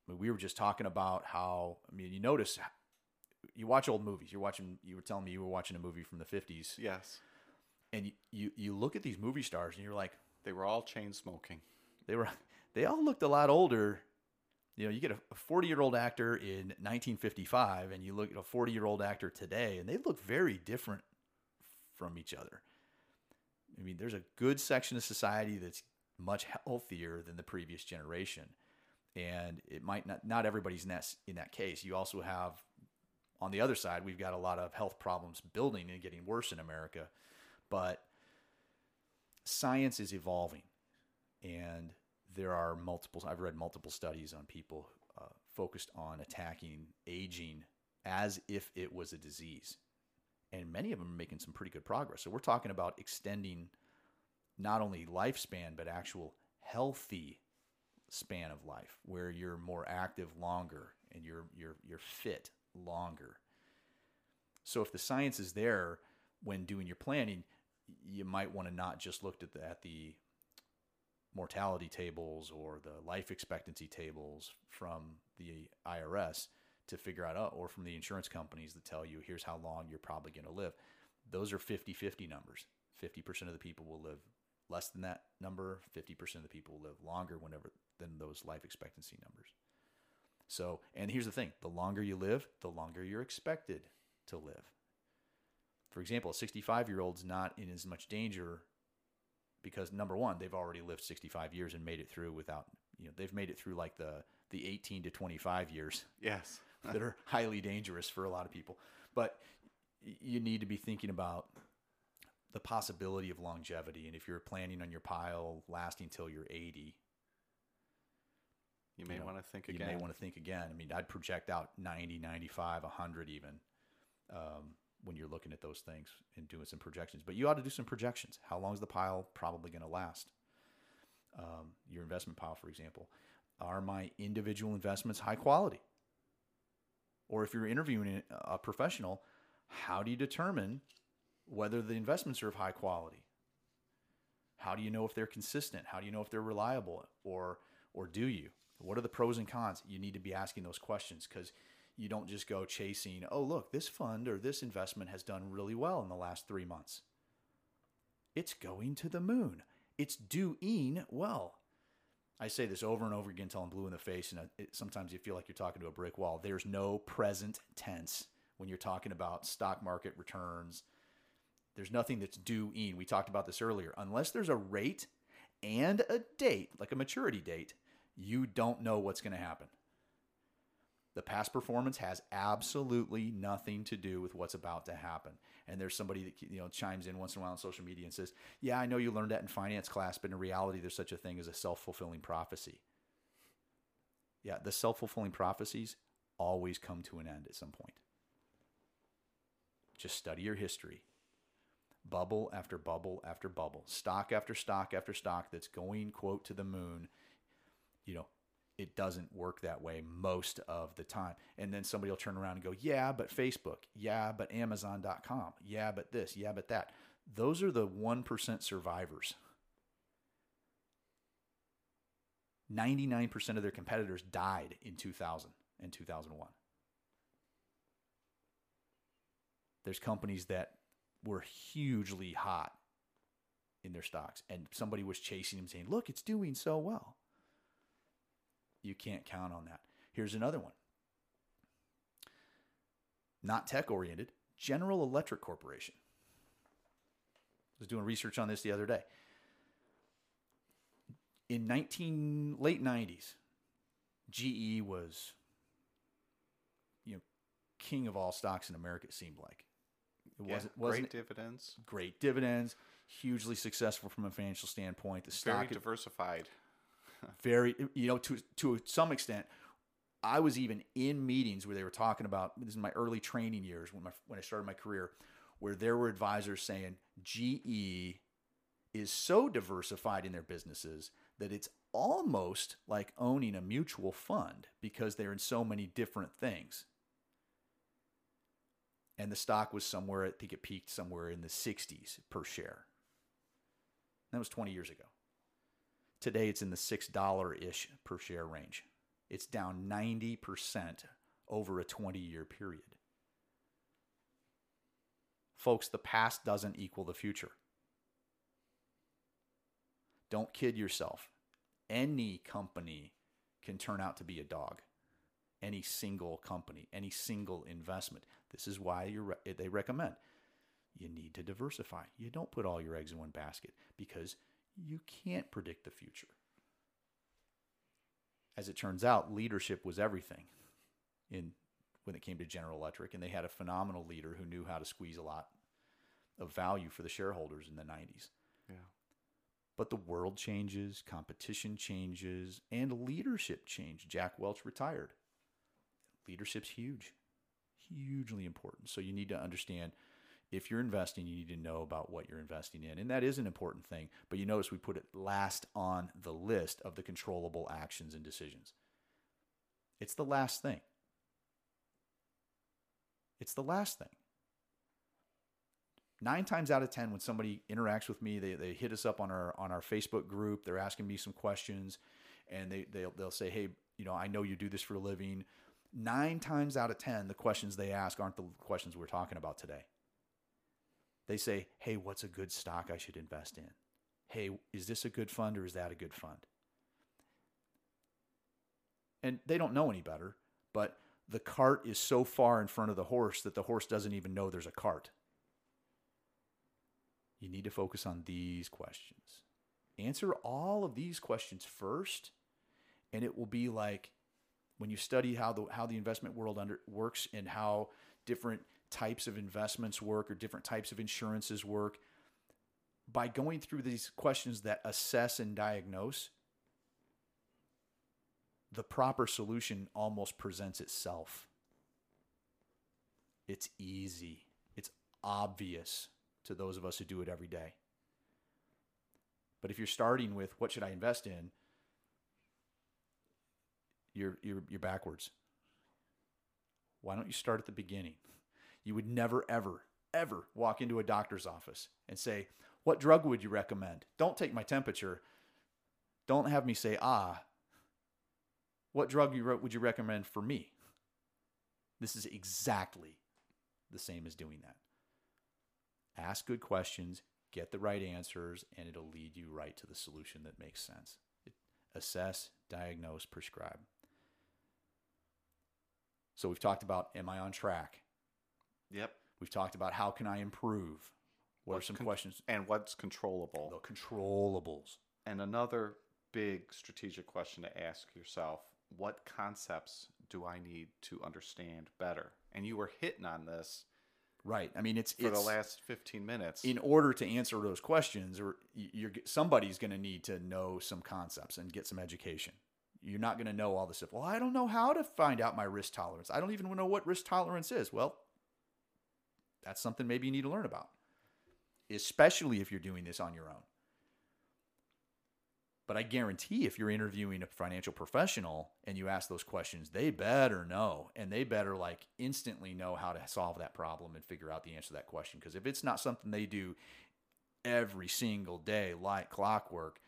I mean, we were just talking about how, I mean, you notice, you watch old movies. You were telling me you were watching a movie from the 50s. Yes. And you look at these movie stars and you're like, they were all chain smoking. They all looked a lot older. You know, you get a 40-year-old actor in 1955 and you look at a 40-year-old actor today and they look very different from each other. I mean, there's a good section of society that's much healthier than the previous generation. And it might not everybody's in that case. You also have, on the other side, we've got a lot of health problems building and getting worse in America. But science is evolving. And there are I've read multiple studies on people focused on attacking aging as if it was a disease. And many of them are making some pretty good progress. So we're talking about extending not only lifespan, but actual healthy span of life where you're more active longer and you're fit longer. So if the science is there when doing your planning, you might want to not just look at the mortality tables or the life expectancy tables from the IRS to figure out, or from the insurance companies that tell you, here's how long you're probably going to live. Those are 50-50 numbers. 50% of the people will live less than that number. 50% of the people will live longer than those life expectancy numbers. So, and here's the thing, the longer you live, the longer you're expected to live. For example, a 65-year-old's not in as much danger because, number one, they've already lived 65 years and made it through without, you know, they've made it through like the 18 to 25 years. Yes. That are highly dangerous for a lot of people. But you need to be thinking about the possibility of longevity. And if you're planning on your pile lasting till you're 80, you may want to think again. I mean, I'd project out 90, 95, 100 even when you're looking at those things and doing some projections. But you ought to do some projections. How long is the pile probably going to last? Your investment pile, for example. Are my individual investments high quality? Or if you're interviewing a professional, how do you determine whether the investments are of high quality? How do you know if they're consistent? How do you know if they're reliable? Or do you? What are the pros and cons? You need to be asking those questions, because you don't just go chasing, oh, look, this fund or this investment has done really well in the last 3 months. It's going to the moon. It's doing well. I say this over and over again until I'm blue in the face, and sometimes you feel like you're talking to a brick wall. There's no present tense when you're talking about stock market returns. There's nothing that's doing. We talked about this earlier. Unless there's a rate and a date, like a maturity date, you don't know what's going to happen. The past performance has absolutely nothing to do with what's about to happen. And there's somebody that chimes in once in a while on social media and says, yeah, I know you learned that in finance class, but in reality, there's such a thing as a self-fulfilling prophecy. Yeah, the self-fulfilling prophecies always come to an end at some point. Just study your history. Bubble after bubble after bubble. Stock after stock after stock that's going, quote, to the moon. It doesn't work that way most of the time. And then somebody will turn around and go, yeah, but Facebook. Yeah, but Amazon.com. Yeah, but this. Yeah, but that. Those are the 1% survivors. 99% of their competitors died in 2000 and 2001. There's companies that were hugely hot in their stocks, and somebody was chasing them saying, look, it's doing so well. You can't count on that. Here's another one. Not tech-oriented, General Electric Corporation. I was doing research on this the other day. In late 90s, GE was king of all stocks in America, it seemed like. It wasn't great dividends. Great dividends, hugely successful from a financial standpoint. The stock very diversified. Very, to some extent, I was even in meetings where they were talking about, this is my early training years when I started my career, where there were advisors saying GE is so diversified in their businesses that it's almost like owning a mutual fund because they're in so many different things. And the stock was somewhere, I think it peaked somewhere in the 60s per share. That was 20 years ago. Today, it's in the $6-ish per share range. It's down 90% over a 20-year period. Folks, the past doesn't equal the future. Don't kid yourself. Any company can turn out to be a dog. Any single company, any single investment. This is why they recommend you need to diversify. You don't put all your eggs in one basket because you can't predict the future. As it turns out, leadership was everything when it came to General Electric, and they had a phenomenal leader who knew how to squeeze a lot of value for the shareholders in the 90s. Yeah. But the world changes, competition changes, and leadership changed. Jack Welch retired. Leadership's huge, hugely important. So you need to understand, if you're investing, you need to know about what you're investing in. And that is an important thing. But you notice we put it last on the list of the controllable actions and decisions. It's the last thing. It's the last thing. 9 times out of 10, when somebody interacts with me, they hit us up on our Facebook group. They're asking me some questions. And they'll say, hey, I know you do this for a living. 9 times out of 10, the questions they ask aren't the questions we're talking about today. They say, hey, what's a good stock I should invest in? Hey, is this a good fund or is that a good fund? And they don't know any better, but the cart is so far in front of the horse that the horse doesn't even know there's a cart. You need to focus on these questions. Answer all of these questions first, and it will be like when you study how the investment world works and how different types of investments work or different types of insurances work. By going through these questions that assess and diagnose, the proper solution almost presents itself. It's easy. It's obvious to those of us who do it every day. But if you're starting with what should I invest in, you're backwards. Why don't you start at the beginning? You would never, ever, ever walk into a doctor's office and say, what drug would you recommend? Don't take my temperature. Don't have me say, what drug would you recommend for me? This is exactly the same as doing that. Ask good questions, get the right answers, and it'll lead you right to the solution that makes sense. Assess, diagnose, prescribe. So we've talked about, am I on track? Yep. We've talked about, how can I improve? What are some questions? And what's controllable? The controllables. And another big strategic question to ask yourself, what concepts do I need to understand better? And you were hitting on this. Right. I mean, it's the last 15 minutes. In order to answer those questions, or somebody's going to need to know some concepts and get some education. You're not going to know all this stuff. Well, I don't know how to find out my risk tolerance. I don't even know what risk tolerance is. Well, that's something maybe you need to learn about, especially if you're doing this on your own. But I guarantee if you're interviewing a financial professional and you ask those questions, they better know, and they better like instantly know how to solve that problem and figure out the answer to that question. Because if it's not something they do every single day, like clockwork,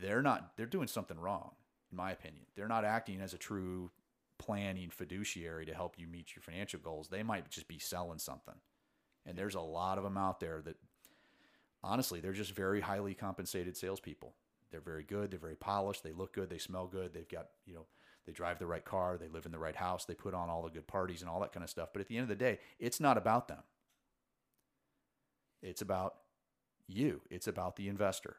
they're doing something wrong, in my opinion. They're not acting as a true planning fiduciary to help you meet your financial goals. They might just be selling something. And there's a lot of them out there that, honestly, they're just very highly compensated salespeople. They're very good. They're very polished. They look good. They smell good. They've got, you know, they drive the right car. They live in the right house. They put on all the good parties and all that kind of stuff. But at the end of the day, it's not about them. It's about you. It's about the investor.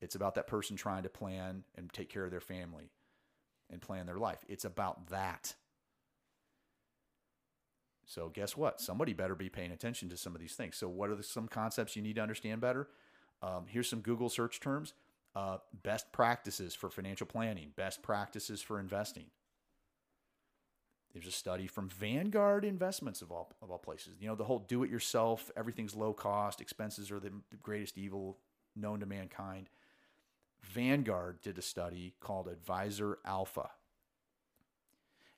It's about that person trying to plan and take care of their family and plan their life. It's about that. So guess what? Somebody better be paying attention to some of these things. So what are some concepts you need to understand better? Here's some Google search terms, best practices for financial planning, best practices for investing. There's a study from Vanguard Investments of all places. You know, the whole do it yourself, everything's low cost, expenses are the greatest evil known to mankind. Vanguard did a study called Advisor Alpha.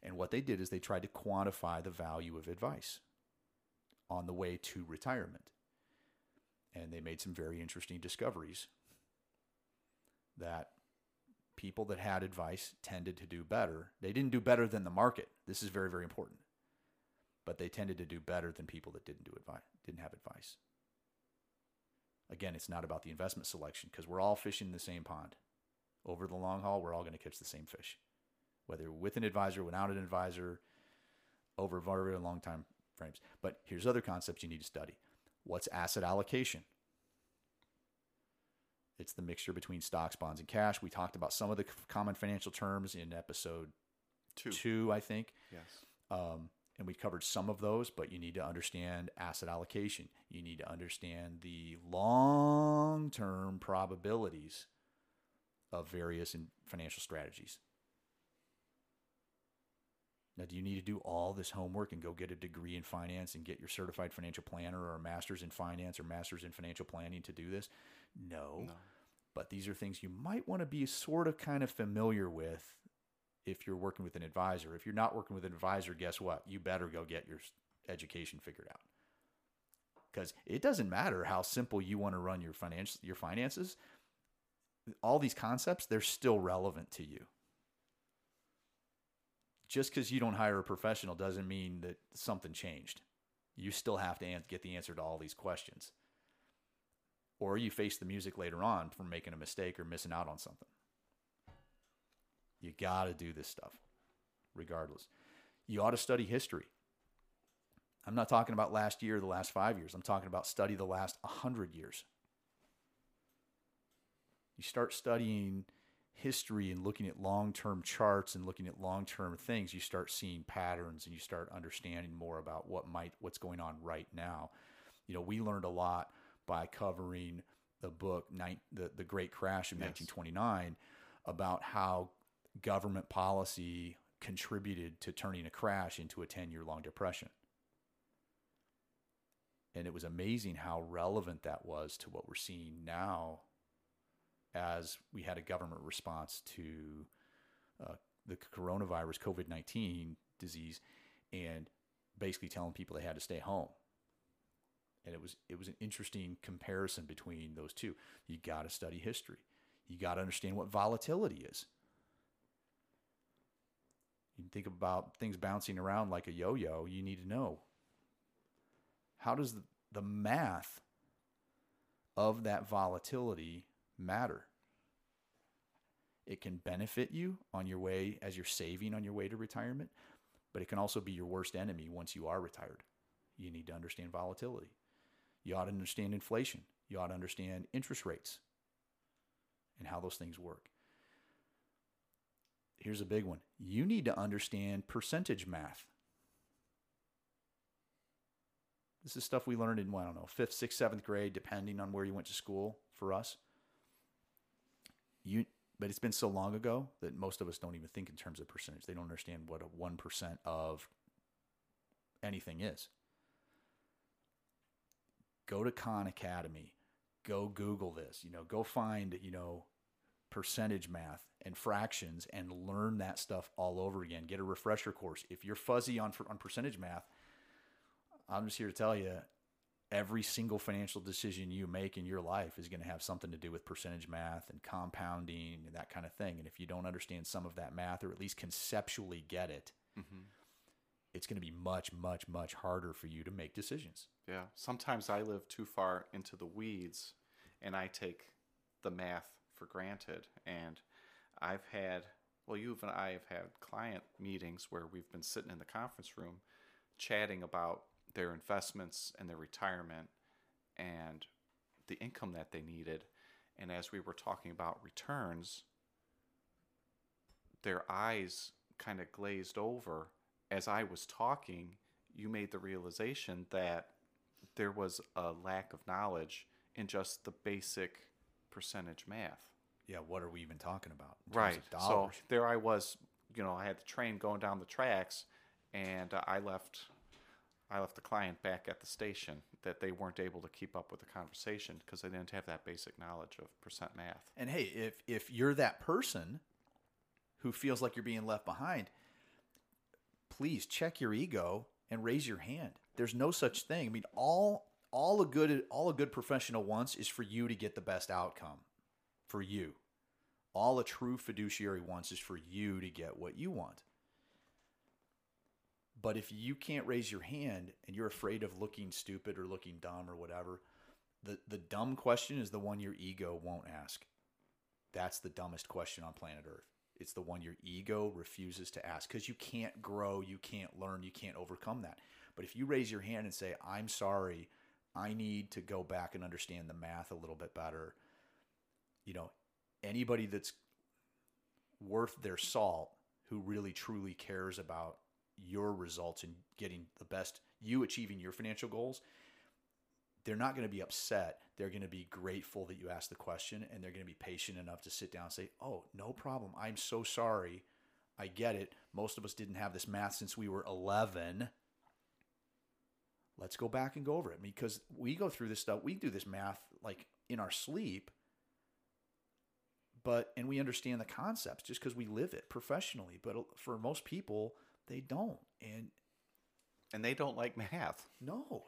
And what they did is they tried to quantify the value of advice on the way to retirement. And they made some very interesting discoveries that people that had advice tended to do better. They didn't do better than the market. This is very, very important. But they tended to do better than people that didn't have advice. Again, it's not about the investment selection, because we're all fishing in the same pond. Over the long haul, we're all going to catch the same fish, whether with an advisor, without an advisor, over very long time frames. But here's other concepts you need to study. What's asset allocation? It's the mixture between stocks, bonds, and cash. We talked about some of the common financial terms in episode two, I think. Yes. And we covered some of those, but you need to understand asset allocation. You need to understand the long-term probabilities of various financial strategies. Now, do you need to do all this homework and go get a degree in finance and get your certified financial planner or a master's in finance or master's in financial planning to do this? No. But these are things you might want to be sort of kind of familiar with if you're working with an advisor. If you're not working with an advisor, guess what? You better go get your education figured out. Because it doesn't matter how simple you want to run your finances. All these concepts, they're still relevant to you. Just because you don't hire a professional doesn't mean that something changed. You still have to get the answer to all these questions. Or you face the music later on from making a mistake or missing out on something. You got to do this stuff regardless. You ought to study history. I'm not talking about last year or the last 5 years. I'm talking about study the last 100 years. You start studying history and looking at long-term charts and looking at long-term things, you start seeing patterns and you start understanding more about what's going on right now. You know, we learned a lot by covering the book, The Great Crash in 1929, about how government policy contributed to turning a crash into a 10-year-long depression. And it was amazing how relevant that was to what we're seeing now, as we had a government response to the coronavirus, COVID-19 disease, and basically telling people they had to stay home. And it was an interesting comparison between those two. You got to study history. You got to understand what volatility is. You can think about things bouncing around like a yo-yo. You need to know, how does the math of that volatility matter. It can benefit you on your way as you're saving on your way to retirement, but it can also be your worst enemy once you are retired. You need to understand volatility. You ought to understand inflation. You ought to understand interest rates and how those things work. Here's a big one. You need to understand percentage math. This is stuff we learned in, well, I don't know, 5th, 6th, 7th grade, depending on where you went to school for us. But it's been so long ago that most of us don't even think in terms of percentage. They don't understand what a 1% of anything is. Go to Khan Academy. Go Google this. Go find, percentage math and fractions and learn that stuff all over again. Get a refresher course. If you're fuzzy on percentage math, I'm just here to tell you, every single financial decision you make in your life is going to have something to do with percentage math and compounding and that kind of thing. And if you don't understand some of that math, or at least conceptually get it, it's going to be much, much, much harder for you to make decisions. Yeah. Sometimes I live too far into the weeds and I take the math for granted. And I've had, well, you and I have had client meetings where we've been sitting in the conference room chatting about their investments and their retirement and the income that they needed. And as we were talking about returns, their eyes kind of glazed over. As I was talking, you made the realization that there was a lack of knowledge in just the basic percentage math. Yeah, what are we even talking about? Right. So there I was, I had the train going down the tracks, and I left the client back at the station that they weren't able to keep up with the conversation because they didn't have that basic knowledge of percent math. And hey, if you're that person who feels like you're being left behind, please check your ego and raise your hand. There's no such thing. I mean, all a good professional wants is for you to get the best outcome for you. All a true fiduciary wants is for you to get what you want. But if you can't raise your hand and you're afraid of looking stupid or looking dumb or whatever, the dumb question is the one your ego won't ask. That's the dumbest question on planet Earth. It's the one your ego refuses to ask because you can't grow, you can't learn, you can't overcome that. But if you raise your hand and say, I'm sorry, I need to go back and understand the math a little bit better. Anybody that's worth their salt who really truly cares about your results and getting the best, you achieving your financial goals, they're not going to be upset. They're going to be grateful that you asked the question, and they're going to be patient enough to sit down and say, oh, no problem. I'm so sorry. I get it. Most of us didn't have this math since we were 11. Let's go back and go over it, because we go through this stuff. We do this math like in our sleep, and we understand the concepts just because we live it professionally. But for most people, they don't. And they don't like math. No.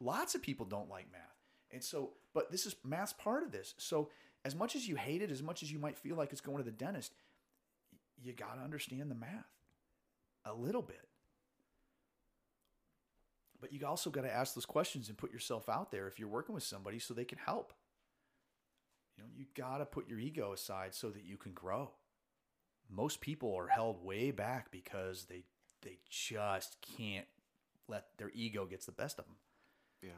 Lots of people don't like math. And so, but this is math's part of this. So as much as you hate it, as much as you might feel like it's going to the dentist, you got to understand the math a little bit. But you also got to ask those questions and put yourself out there if you're working with somebody so they can help. You got to put your ego aside so that you can grow. Most people are held way back because they just can't let their ego gets the best of them. Yeah.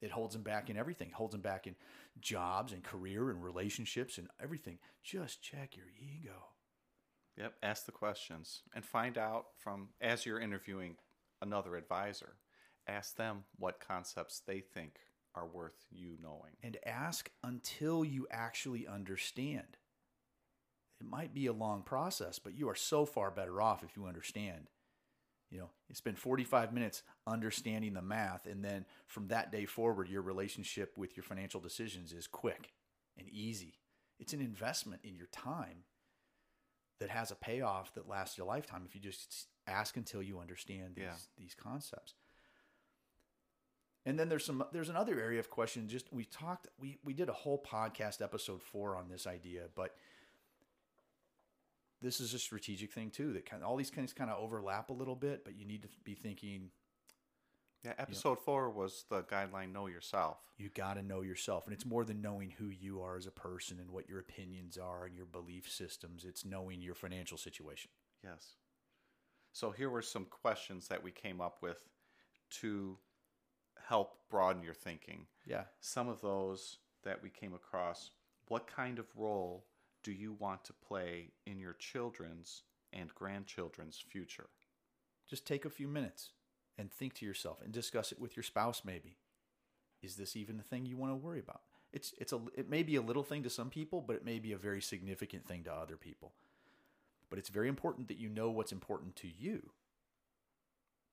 It holds them back in everything. It holds them back in jobs and career and relationships and everything. Just check your ego. Yep. Ask the questions and find out from, as you're interviewing another advisor, ask them what concepts they think are worth you knowing. And ask until you actually understand. It might be a long process, but you are so far better off if you understand. You spend 45 minutes understanding the math, and then from that day forward, your relationship with your financial decisions is quick and easy. It's an investment in your time that has a payoff that lasts your lifetime if you just ask until you understand these concepts. And then there's another area of question. Just we did a whole podcast episode 4 on this idea, but this is a strategic thing too. That all these things kind of overlap a little bit, but you need to be thinking Yeah, episode 4 was the guideline, know yourself. You got to know yourself. And it's more than knowing who you are as a person and what your opinions are and your belief systems. It's knowing your financial situation. Yes. So here were some questions that we came up with to help broaden your thinking. Yeah. Some of those that we came across, what kind of role do you want to play in your children's and grandchildren's future? Just take a few minutes and think to yourself and discuss it with your spouse maybe. Is this even a thing you want to worry about? It may be a little thing to some people, but it may be a very significant thing to other people. But it's very important that you know what's important to you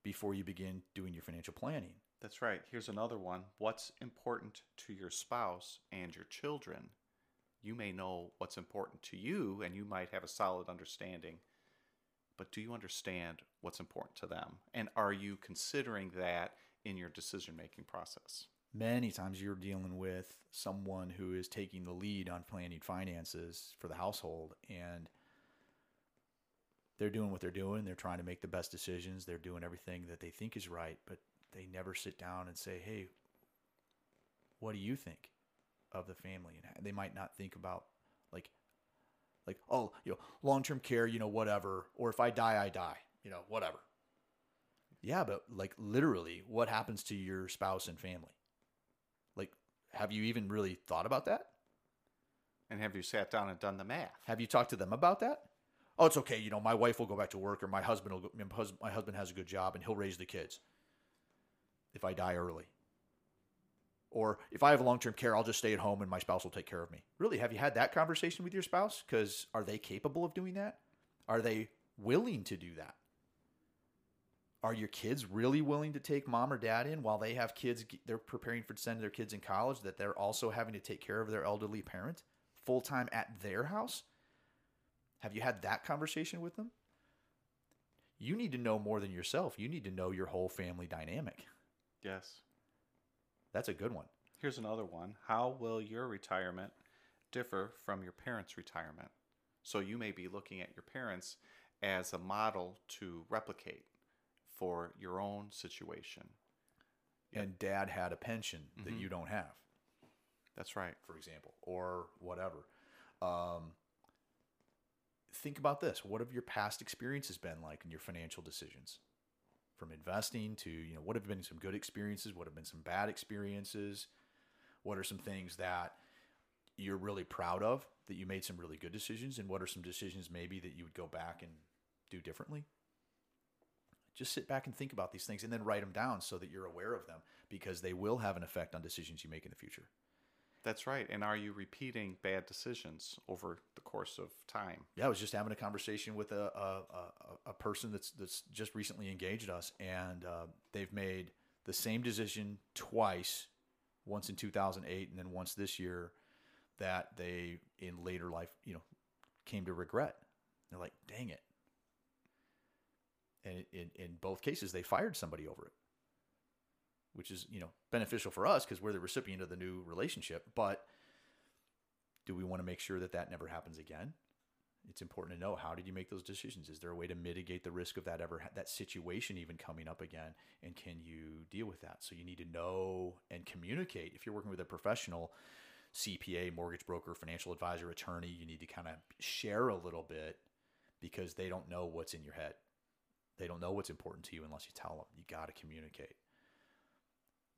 before you begin doing your financial planning. That's right. Here's another one. What's important to your spouse and your children? You may know what's important to you and you might have a solid understanding, but do you understand what's important to them? And are you considering that in your decision-making process? Many times you're dealing with someone who is taking the lead on planning finances for the household, and they're doing what they're doing. They're trying to make the best decisions. They're doing everything that they think is right, but they never sit down and say, hey, what do you think of the family? And they might not think about like, oh, long-term care, whatever. Or if I die, I die, whatever. Yeah, but literally what happens to your spouse and family? Have you even really thought about that? And have you sat down and done the math? Have you talked to them about that? Oh, it's okay. My wife will go back to work, or my husband has a good job and he'll raise the kids if I die early. Or if I have long-term care, I'll just stay at home and my spouse will take care of me. Really, have you had that conversation with your spouse? Because are they capable of doing that? Are they willing to do that? Are your kids really willing to take mom or dad in while they have kids? They're preparing for sending their kids in college, that they're also having to take care of their elderly parent full-time at their house? Have you had that conversation with them? You need to know more than yourself. You need to know your whole family dynamic. Yes. That's a good one. Here's another one. How will your retirement differ from your parents' retirement? So you may be looking at your parents as a model to replicate for your own situation. And dad had a pension that you don't have. That's right. For example, or whatever. Think about this. What have your past experiences been like in your financial decisions? From investing to, what have been some good experiences? What have been some bad experiences? What are some things that you're really proud of, that you made some really good decisions? And what are some decisions maybe that you would go back and do differently? Just sit back and think about these things and then write them down so that you're aware of them, because they will have an effect on decisions you make in the future. That's right. And are you repeating bad decisions over the course of time? Yeah, I was just having a conversation with a person that's just recently engaged us, and they've made the same decision twice, once in 2008 and then once this year, that they in later life, came to regret. They're like, dang it. And in both cases, they fired somebody over it, which is, beneficial for us because we're the recipient of the new relationship. But do we want to make sure that never happens again? It's important to know, how did you make those decisions? Is there a way to mitigate the risk of that situation even coming up again? And can you deal with that? So you need to know and communicate. If you're working with a professional, CPA, mortgage broker, financial advisor, attorney, you need to kind of share a little bit, because they don't know what's in your head. They don't know what's important to you unless you tell them. You got to communicate.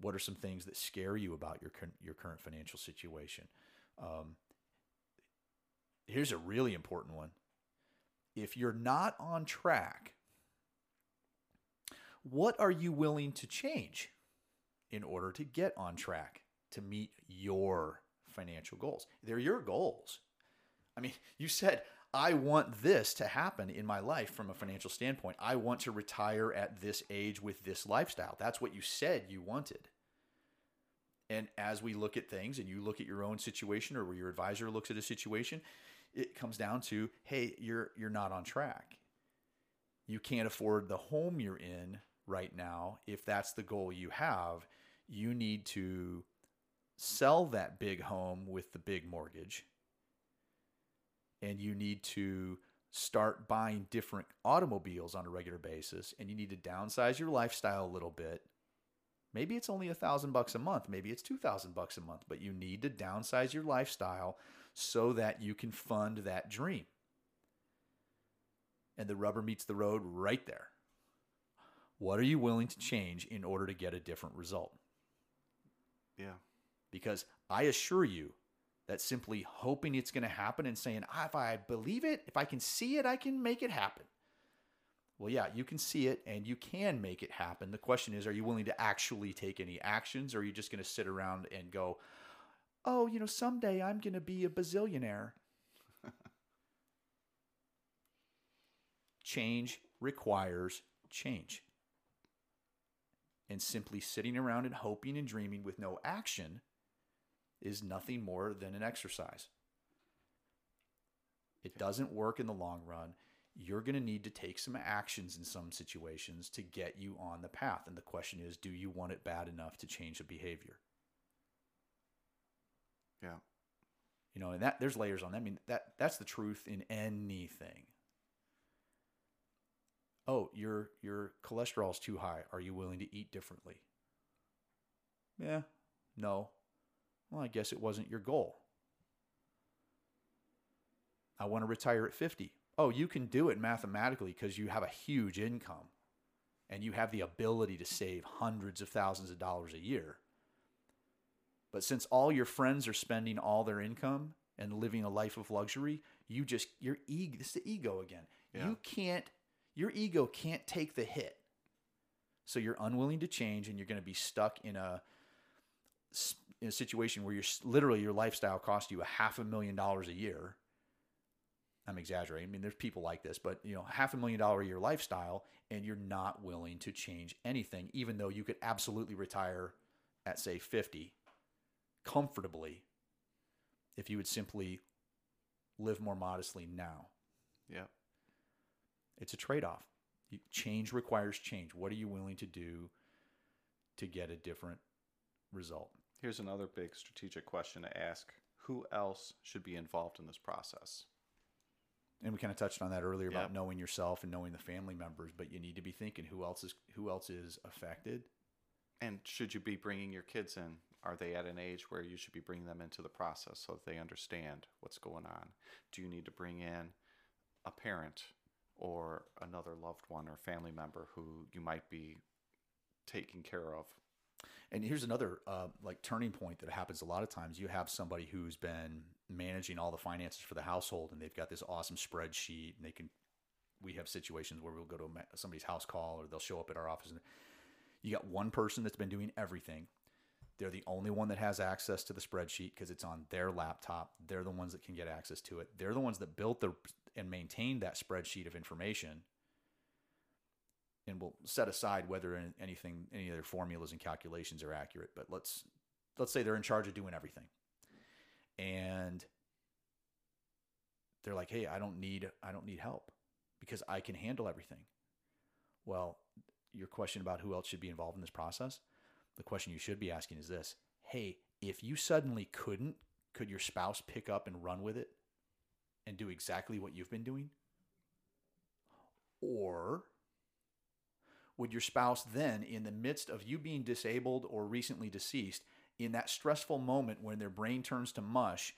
What are some things that scare you about your current financial situation? Here's a really important one. If you're not on track, what are you willing to change in order to get on track to meet your financial goals? They're your goals. I mean, you said, I want this to happen in my life from a financial standpoint. I want to retire at this age with this lifestyle. That's what you said you wanted. And as we look at things, and you look at your own situation, or where your advisor looks at a situation, it comes down to, hey, you're not on track. You can't afford the home you're in right now. If that's the goal you have, you need to sell that big home with the big mortgage. And you need to start buying different automobiles on a regular basis. And you need to downsize your lifestyle a little bit Maybe it's only $1,000 a month. Maybe it's $2,000 a month, but you need to downsize your lifestyle so that you can fund that dream. And the rubber meets the road right there. What are you willing to change in order to get a different result? Yeah. Because I assure you that simply hoping it's going to happen and saying, if I believe it, if I can see it, I can make it happen. Well, yeah, you can see it and you can make it happen. The question is, are you willing to actually take any actions, or are you just going to sit around and go, oh, you know, someday I'm going to be a bazillionaire? Change requires change. And simply sitting around and hoping and dreaming with no action is nothing more than an exercise. It doesn't work in the long run. You're going to need to take some actions in some situations to get you on the path. And the question is, do you want it bad enough to change the behavior? Yeah. You know, and that there's layers on that. I mean, that's the truth in anything. Oh, your cholesterol's too high. Are you willing to eat differently? Yeah. No. Well, I guess it wasn't your goal. I want to retire at 50. Oh, you can do it mathematically because you have a huge income and you have the ability to save hundreds of thousands of dollars a year. But since all your friends are spending all their income and living a life of luxury, your ego, this is the ego again. Yeah. Your ego can't take the hit. So you're unwilling to change, and you're going to be stuck in a situation where literally your lifestyle costs you $500,000 a year. I'm exaggerating. I mean, there's people like this, but you know, $500,000 a year lifestyle, and you're not willing to change anything, even though you could absolutely retire at say 50 comfortably if you would simply live more modestly now. Yeah. It's a trade-off. Change requires change. What are you willing to do to get a different result? Here's another big strategic question to ask. Who else should be involved in this process? And we kind of touched on that earlier about knowing yourself and knowing the family members, but you need to be thinking who else is affected. And should you be bringing your kids in? Are they at an age where you should be bringing them into the process so that they understand what's going on? Do you need to bring in a parent or another loved one or family member who you might be taking care of? And here's another turning point that happens a lot of times. You have somebody who's been managing all the finances for the household, and they've got this awesome spreadsheet, and we have situations where we'll go to somebody's house call, or they'll show up at our office, and you got one person that's been doing everything. They're the only one that has access to the spreadsheet because it's on their laptop. They're the ones that can get access to it. They're the ones that built and maintained that spreadsheet of information. And we'll set aside whether any of their formulas and calculations are accurate. But let's say they're in charge of doing everything. And they're like, hey, I don't need help because I can handle everything. Well, your question about who else should be involved in this process, the question you should be asking is this. Hey, if you suddenly couldn't, could your spouse pick up and run with it and do exactly what you've been doing? Or would your spouse then, in the midst of you being disabled or recently deceased, in that stressful moment when their brain turns to mush,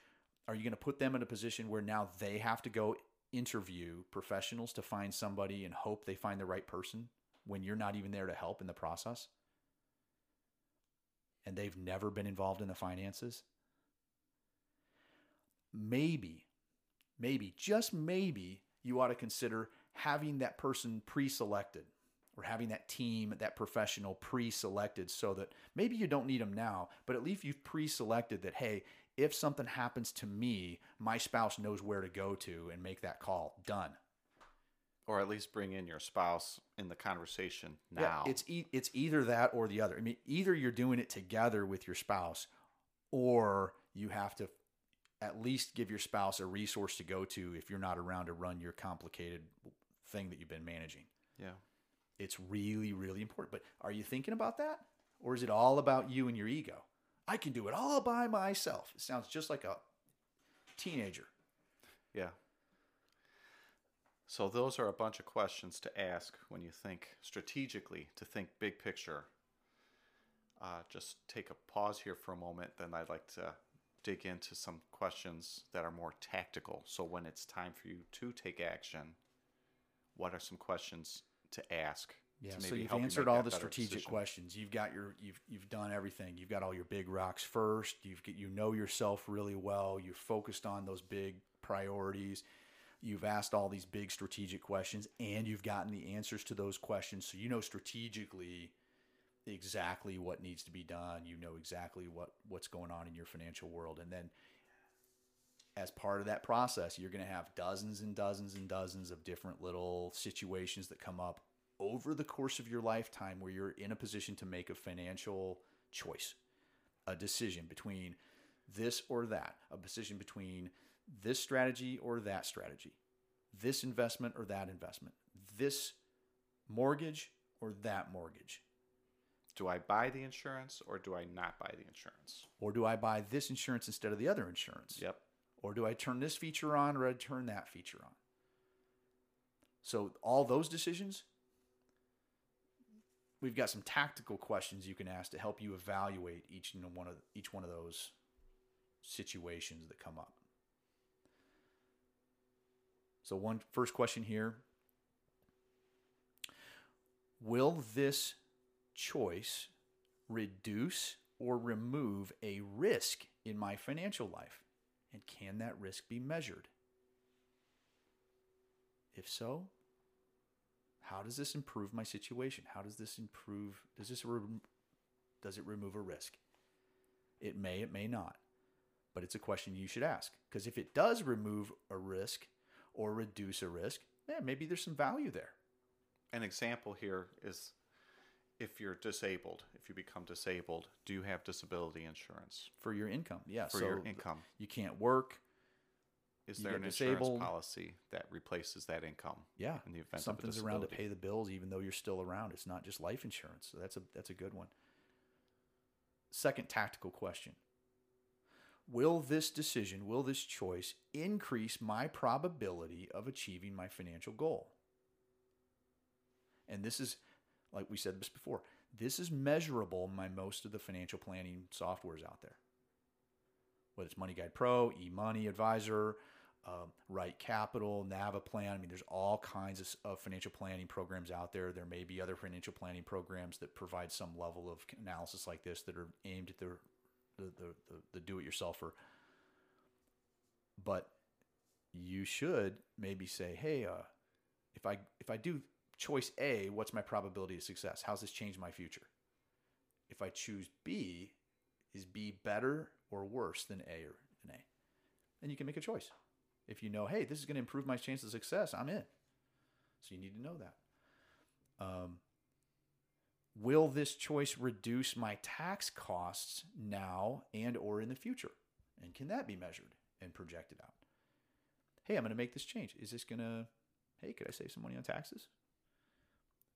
are you going to put them in a position where now they have to go interview professionals to find somebody and hope they find the right person when you're not even there to help in the process? And they've never been involved in the finances? Maybe, just maybe, you ought to consider having that person pre-selected, or having that team, that professional pre-selected, so that maybe you don't need them now, but at least you've pre-selected that, hey, if something happens to me, my spouse knows where to go to and make that call. Done. Or at least bring in your spouse in the conversation now. Yeah, it's either that or the other. I mean, either you're doing it together with your spouse, or you have to at least give your spouse a resource to go to if you're not around to run your complicated thing that you've been managing. Yeah. It's really, really important. But are you thinking about that? Or is it all about you and your ego? I can do it all by myself. It sounds just like a teenager. Yeah. So those are a bunch of questions to ask when you think strategically, to think big picture. just take a pause here for a moment. Then I'd like to dig into some questions that are more tactical. So when it's time for you to take action, what are some questions to ask? Yeah, so you've answered all the strategic questions. You've got your, you've done everything. You've got all your big rocks first. You know yourself really well. You've focused on those big priorities. You've asked all these big strategic questions, and you've gotten the answers to those questions. So you know strategically exactly what needs to be done. You know exactly what's going on in your financial world. And then as part of that process, you're going to have dozens and dozens and dozens of different little situations that come up over the course of your lifetime where you're in a position to make a financial choice, a decision between this or that, a decision between this strategy or that strategy, this investment or that investment, this mortgage or that mortgage. Do I buy the insurance or do I not buy the insurance? Or do I buy this insurance instead of the other insurance? Yep. Or do I turn this feature on or I turn that feature on? So all those decisions, we've got some tactical questions you can ask to help you evaluate each one of those situations that come up. So first question here, will this choice reduce or remove a risk in my financial life? And can that risk be measured? If so, how does this improve my situation? How does this improve? Does it remove a risk? It may not. But it's a question you should ask. Because if it does remove a risk or reduce a risk, maybe there's some value there. An example here is if you're disabled, if you become disabled, do you have disability insurance? For your income, yes. For your income. You can't work. Is there an insurance policy that replaces that income? Yeah, in the event something's around to pay the bills, even though you're still around. It's not just life insurance. So that's a good one. Second tactical question: will this decision, will this choice, increase my probability of achieving my financial goal? And this is, like we said this before, this is measurable by most of the financial planning softwares out there. Whether it's Money Guide Pro, eMoney Advisor, Right Capital, NaviPlan. I mean, there's all kinds of financial planning programs out there. There may be other financial planning programs that provide some level of analysis like this that are aimed at the do-it-yourselfer. But you should maybe say, hey, if I do choice A, what's my probability of success? How's this change my future? If I choose B, is B better or worse than A? And you can make a choice. If you know, hey, this is going to improve my chance of success, I'm in. So you need to know that. Will this choice reduce my tax costs now and or in the future? And can that be measured and projected out? Hey, I'm going to make this change. Is this going to, hey, could I save some money on taxes?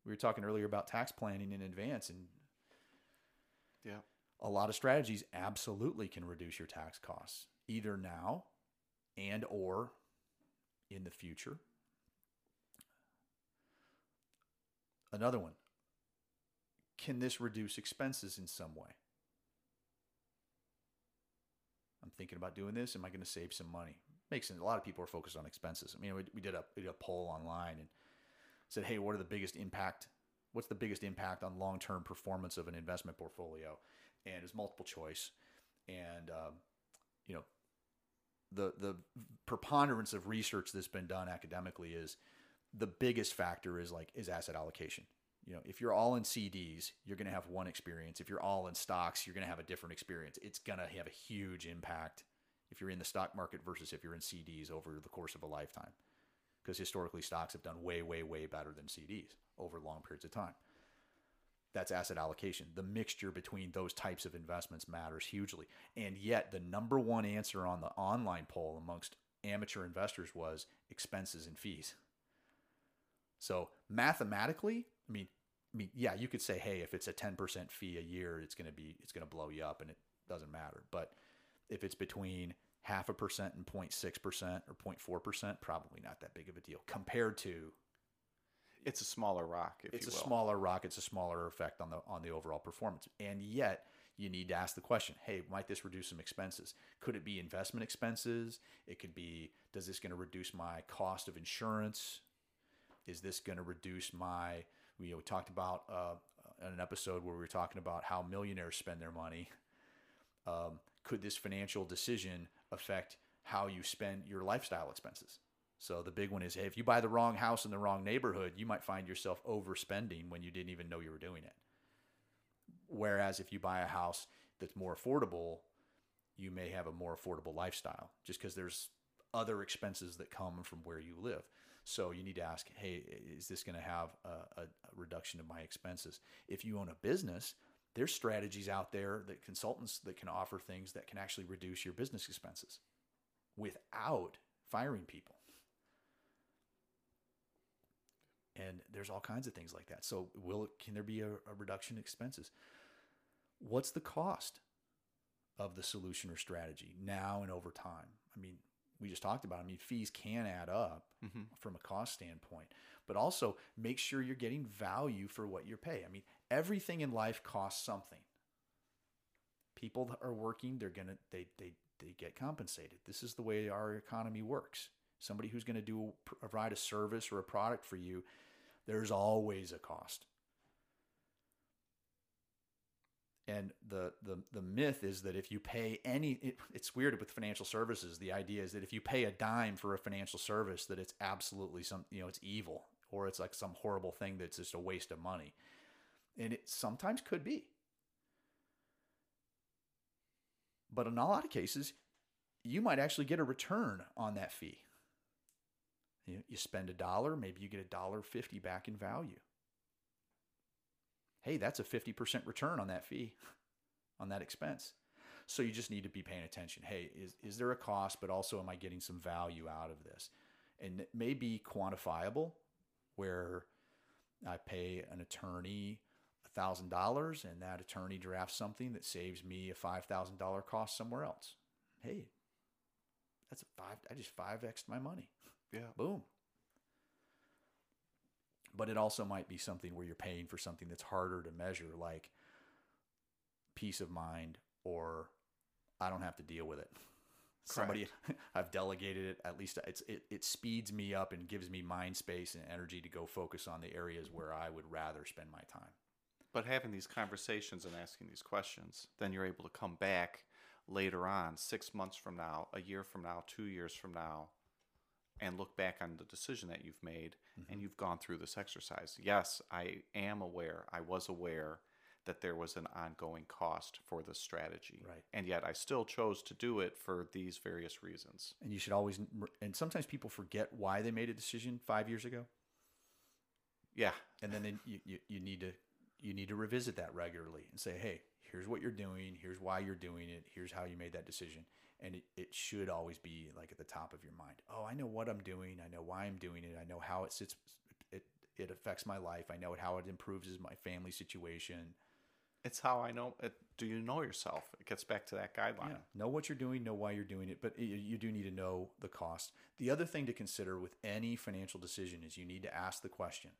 We were talking earlier about tax planning in advance, and yeah, a lot of strategies absolutely can reduce your tax costs, either now and or in the future. Another one, can this reduce expenses in some way? I'm thinking about doing this. Am I going to save some money? Makes sense. A lot of people are focused on expenses. I mean, we did a poll online and said, hey, what's the biggest impact on long-term performance of an investment portfolio? And it was multiple choice. And, the preponderance of research that's been done academically is the biggest factor is asset allocation. You know, if you're all in CDs, you're going to have one experience. If you're all in stocks, you're going to have a different experience. It's going to have a huge impact if you're in the stock market versus if you're in CDs over the course of a lifetime. Because historically, stocks have done way, way, way better than CDs over long periods of time. That's asset allocation. The mixture between those types of investments matters hugely. And yet, the number one answer on the online poll amongst amateur investors was expenses and fees. So mathematically, I mean, yeah, you could say, hey, if it's a 10% fee a year, it's going to blow you up, and it doesn't matter. But if it's between 0.5% and 0.6% or 0.4%, probably not that big of a deal compared to it's a smaller rock, if you will. It's a smaller rock. It's a smaller effect on the overall performance. And yet you need to ask the question, hey, might this reduce some expenses? Could it be investment expenses? It could be, does this going to reduce my cost of insurance? Is this going to reduce my, we talked about in an episode where we were talking about how millionaires spend their money. Could this financial decision affect how you spend your lifestyle expenses? So the big one is, hey, if you buy the wrong house in the wrong neighborhood, you might find yourself overspending when you didn't even know you were doing it. Whereas if you buy a house that's more affordable, you may have a more affordable lifestyle just because there's other expenses that come from where you live. So you need to ask, hey, is this going to have a reduction of my expenses? If you own a business, there's strategies out there that consultants that can offer things that can actually reduce your business expenses without firing people. And there's all kinds of things like that. So can there be a reduction in expenses? What's the cost of the solution or strategy now and over time? I mean, we just talked about it. I mean, fees can add up from a cost standpoint, but also make sure you're getting value for what you're paying. I mean, everything in life costs something. People that are working, they get compensated. This is the way our economy works. Somebody who's going to provide a service or a product for you, there's always a cost. And the myth is that if you pay it's weird with financial services. The idea is that if you pay a dime for a financial service, that it's absolutely it's evil, or it's like some horrible thing that's just a waste of money. And it sometimes could be. But in a lot of cases, you might actually get a return on that fee. You spend $1, maybe you get $1.50 back in value. Hey, that's a 50% return on that fee, on that expense. So you just need to be paying attention. Hey, is there a cost, but also am I getting some value out of this? And it may be quantifiable, where I pay an attorney $1,000 and that attorney drafts something that saves me a $5,000 cost somewhere else. Hey, that's I just 5X'd my money. Yeah. Boom. But it also might be something where you're paying for something that's harder to measure, like peace of mind, or I don't have to deal with it. Correct. I've delegated it. At least it speeds me up and gives me mind space and energy to go focus on the areas where I would rather spend my time. But having these conversations and asking these questions, then you're able to come back later on, 6 months from now, a year from now, 2 years from now, and look back on the decision that you've made, and you've gone through this exercise. Yes, I was aware that there was an ongoing cost for this strategy. Right. And yet I still chose to do it for these various reasons. And you should always, and sometimes people forget why they made a decision 5 years ago. Yeah. And then you need to revisit that regularly and say, hey, here's what you're doing. Here's why you're doing it. Here's how you made that decision. And it should always be like at the top of your mind. Oh, I know what I'm doing. I know why I'm doing it. I know how it sits. It affects my life. I know how it improves my family situation. It's how I know it. Do you know yourself? It gets back to that guideline. Yeah. Know what you're doing. Know why you're doing it. But you do need to know the cost. The other thing to consider with any financial decision is you need to ask the question,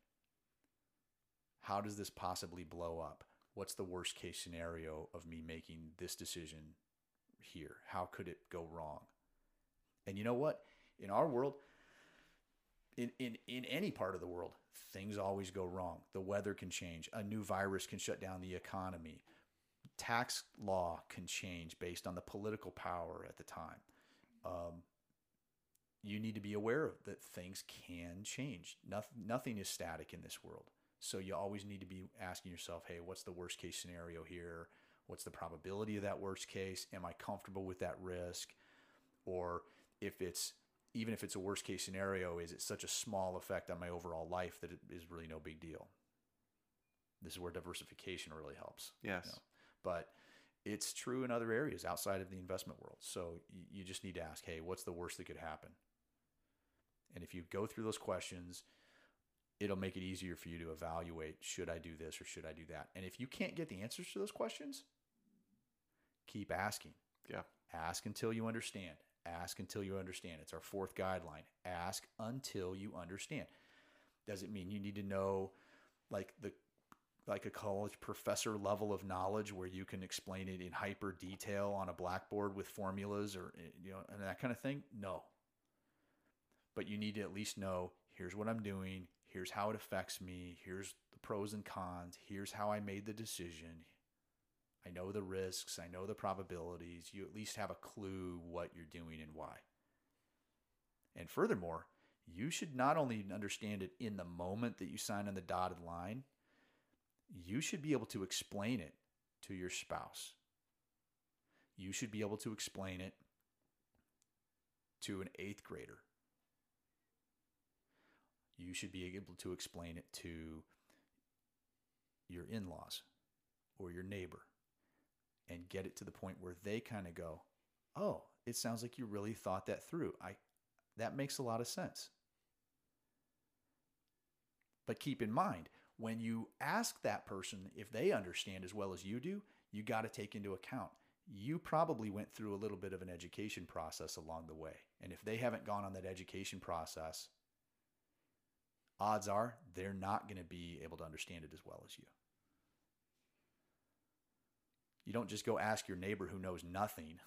how does this possibly blow up? What's the worst case scenario of me making this decision here? How could it go wrong? And you know what? In our world, in any part of the world, things always go wrong. The weather can change. A new virus can shut down the economy. Tax law can change based on the political power at the time. You need to be aware that things can change. Nothing is static in this world. So you always need to be asking yourself, hey, what's the worst case scenario here? What's the probability of that worst case? Am I comfortable with that risk? Or even if it's a worst case scenario, is it such a small effect on my overall life that it is really no big deal? This is where diversification really helps. Yes. But it's true in other areas outside of the investment world. So you just need to ask, hey, what's the worst that could happen? And if you go through those questions, it'll make it easier for you to evaluate, should I do this or should I do that? And if you can't get the answers to those questions, keep asking. Yeah. Ask until you understand. Ask until you understand. It's our fourth guideline. Ask until you understand. Doesn't mean you need to know like a college professor level of knowledge where you can explain it in hyper detail on a blackboard with formulas or, you know, and that kind of thing. No. But you need to at least know, here's what I'm doing. Here's how it affects me. Here's the pros and cons. Here's how I made the decision. I know the risks. I know the probabilities. You at least have a clue what you're doing and why. And furthermore, you should not only understand it in the moment that you sign on the dotted line, you should be able to explain it to your spouse. You should be able to explain it to an 8th grader. You should be able to explain it to your in-laws or your neighbor and get it to the point where they kind of go, oh, it sounds like you really thought that through. That makes a lot of sense. But keep in mind, when you ask that person if they understand as well as you do, you got to take into account, you probably went through a little bit of an education process along the way. And if they haven't gone on that education process, odds are they're not going to be able to understand it as well as you. You don't just go ask your neighbor who knows nothing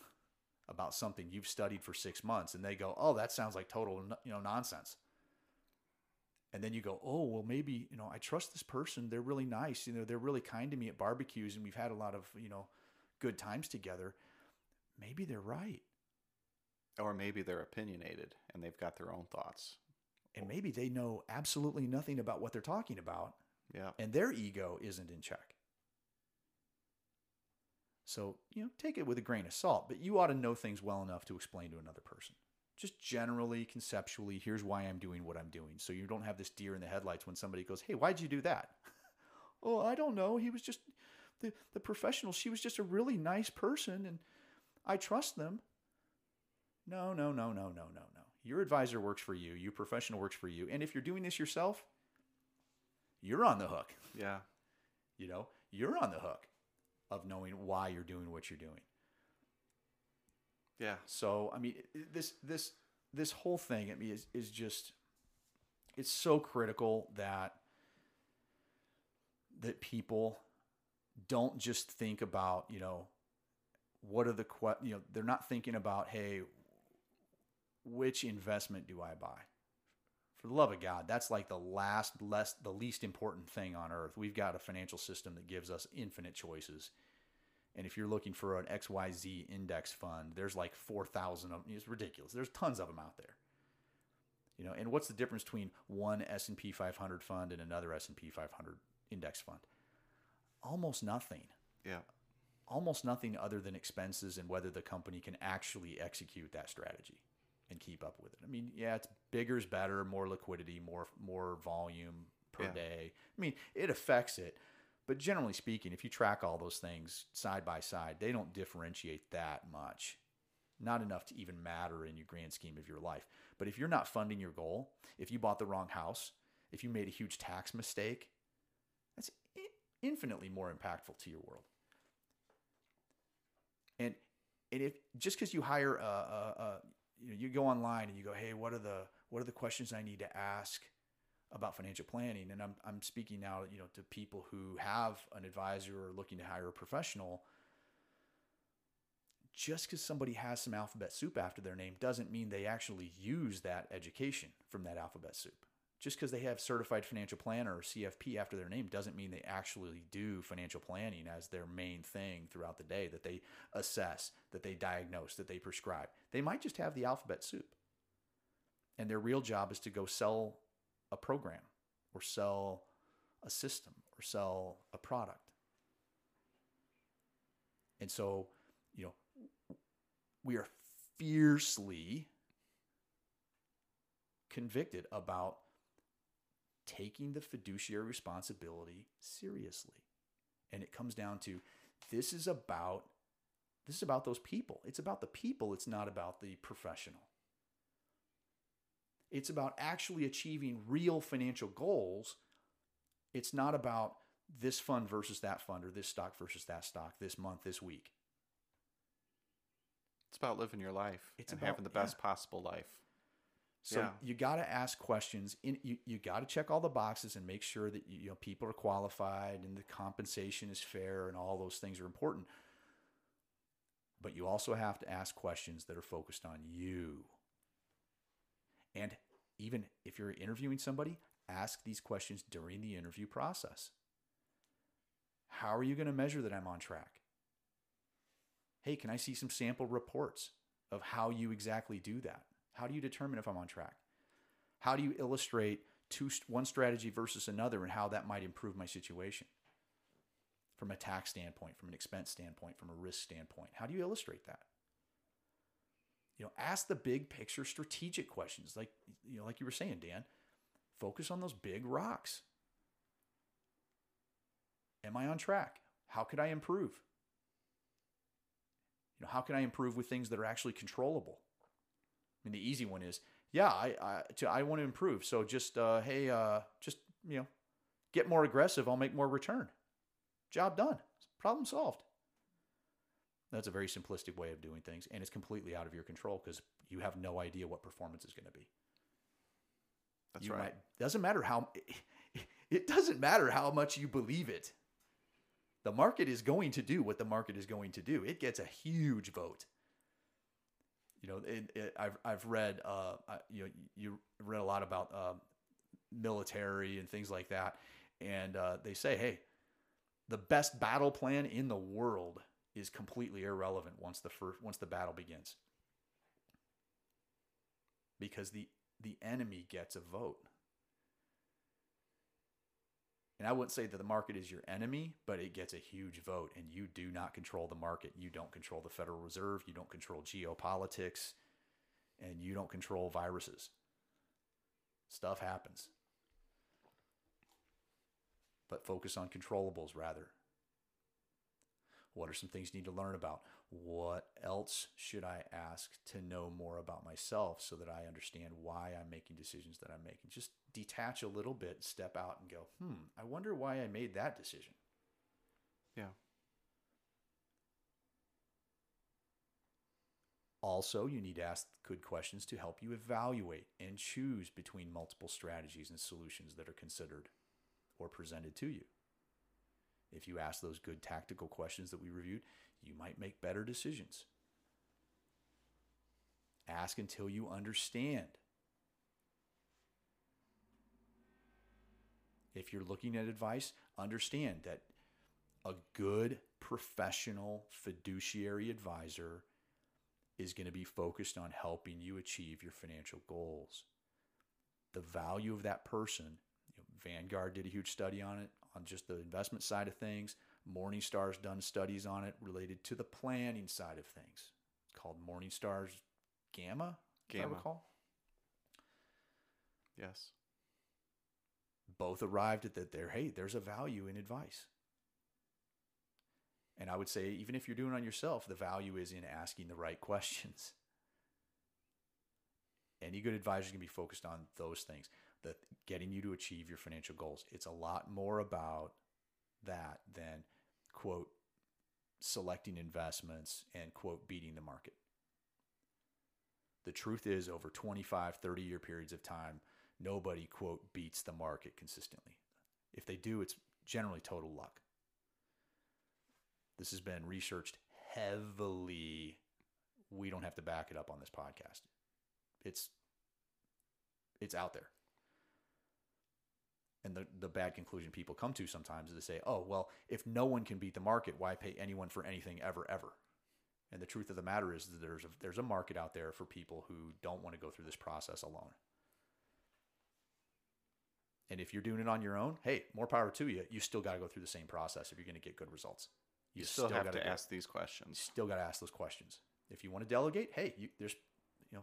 about something you've studied for 6 months and they go, oh, that sounds like total, you know, nonsense. And then you go, oh, well, maybe, you know, I trust this person. They're really nice. You know, they're really kind to me at barbecues and we've had a lot of, you know, good times together. Maybe they're right. Or maybe they're opinionated and they've got their own thoughts. And maybe they know absolutely nothing about what they're talking about. Yeah. And their ego isn't in check. So, you know, take it with a grain of salt, but you ought to know things well enough to explain to another person. Just generally, conceptually, here's why I'm doing what I'm doing. So you don't have this deer in the headlights when somebody goes, hey, why'd you do that? Oh, I don't know. He was just the professional. She was just a really nice person and I trust them. No. Your advisor works for you. Your professional works for you. And if you're doing this yourself, you're on the hook. Yeah. You know, you're on the hook of knowing why you're doing what you're doing. Yeah. So, I mean, this whole thing, I mean, is just, it's so critical that people don't just think about, you know, what are the, you know, they're not thinking about, hey, which investment do I buy? For the love of God, that's like the least important thing on earth. We've got a financial system that gives us infinite choices. And if you're looking for an XYZ index fund, there's like 4,000 of them. It's ridiculous. There's tons of them out there. You know, and what's the difference between one S&P 500 fund and another S&P 500 index fund? Almost nothing. Yeah. Almost nothing other than expenses and whether the company can actually execute that strategy and keep up with it. I mean, yeah, it's bigger is better, more liquidity, more volume per day. I mean, it affects it. But generally speaking, if you track all those things side by side, they don't differentiate that much. Not enough to even matter in your grand scheme of your life. But if you're not funding your goal, if you bought the wrong house, if you made a huge tax mistake, that's infinitely more impactful to your world. And if just because you hire you go online and you go, hey, what are the questions I need to ask about financial planning? And I'm speaking now, you know, to people who have an advisor or looking to hire a professional. Just because somebody has some alphabet soup after their name doesn't mean they actually use that education from that alphabet soup. Just because they have certified financial planner or CFP after their name doesn't mean they actually do financial planning as their main thing throughout the day, that they assess, that they diagnose, that they prescribe. They might just have the alphabet soup. And their real job is to go sell a program or sell a system or sell a product. And so, you know, we are fiercely convicted about taking the fiduciary responsibility seriously. And it comes down to, this is about those people. It's about the people. It's not about the professional. It's about actually achieving real financial goals. It's not about this fund versus that fund or this stock versus that stock, this month, this week. It's about living your life and having the best possible life. So you got to ask questions. You got to check all the boxes and make sure that people are qualified and the compensation is fair, and all those things are important. But you also have to ask questions that are focused on you. And even if you're interviewing somebody, ask these questions during the interview process. How are you going to measure that I'm on track? Hey, can I see some sample reports of how you exactly do that? How do you determine if I'm on track? How do you illustrate one strategy versus another and how that might improve my situation? From a tax standpoint, from an expense standpoint, from a risk standpoint, how do you illustrate that? Ask the big picture strategic questions. Like you were saying, Dan, focus on those big rocks. Am I on track? How could I improve? How can I improve with things that are actually controllable? I mean, the easy one is, I want to improve. So just, get more aggressive. I'll make more return. Job done. Problem solved. That's a very simplistic way of doing things. And it's completely out of your control because you have no idea what performance is going to be. That's right. It doesn't matter how much you believe it. The market is going to do what the market is going to do. It gets a huge vote. I've read you read a lot about military and things like that, and they say, hey, the best battle plan in the world is completely irrelevant once the battle begins, because the enemy gets a vote. And I wouldn't say that the market is your enemy, but it gets a huge vote, and you do not control the market. You don't control the Federal Reserve. You don't control geopolitics, and you don't control viruses. Stuff happens. But focus on controllables rather. What are some things you need to learn about? What else should I ask to know more about myself so that I understand why I'm making decisions that I'm making? Just detach a little bit, step out and go, I wonder why I made that decision. Yeah. Also, you need to ask good questions to help you evaluate and choose between multiple strategies and solutions that are considered or presented to you. If you ask those good tactical questions that we reviewed, you might make better decisions. Ask until you understand. If you're looking at advice, understand that a good professional fiduciary advisor is going to be focused on helping you achieve your financial goals. The value of that person, Vanguard did a huge study on it, on just the investment side of things. Morningstar's done studies on it related to the planning side of things. It's called Morningstar's Gamma. I recall. Yes. Both arrived at that there's a value in advice. And I would say, even if you're doing it on yourself, the value is in asking the right questions. Any good advisor is going to be focused on those things, that getting you to achieve your financial goals. It's a lot more about that than, quote, selecting investments and, quote, beating the market. The truth is, over 25, 30-year periods of time, nobody, quote, beats the market consistently. If they do, it's generally total luck. This has been researched heavily. We don't have to back it up on this podcast. It's out there. And the bad conclusion people come to sometimes is to say, oh, well, if no one can beat the market, why pay anyone for anything ever, ever? And the truth of the matter is that there's a market out there for people who don't want to go through this process alone. And if you're doing it on your own, hey, more power to you. You still got to go through the same process if you're going to get good results. You still have to ask these questions. You still got to ask those questions. If you want to delegate, hey, there's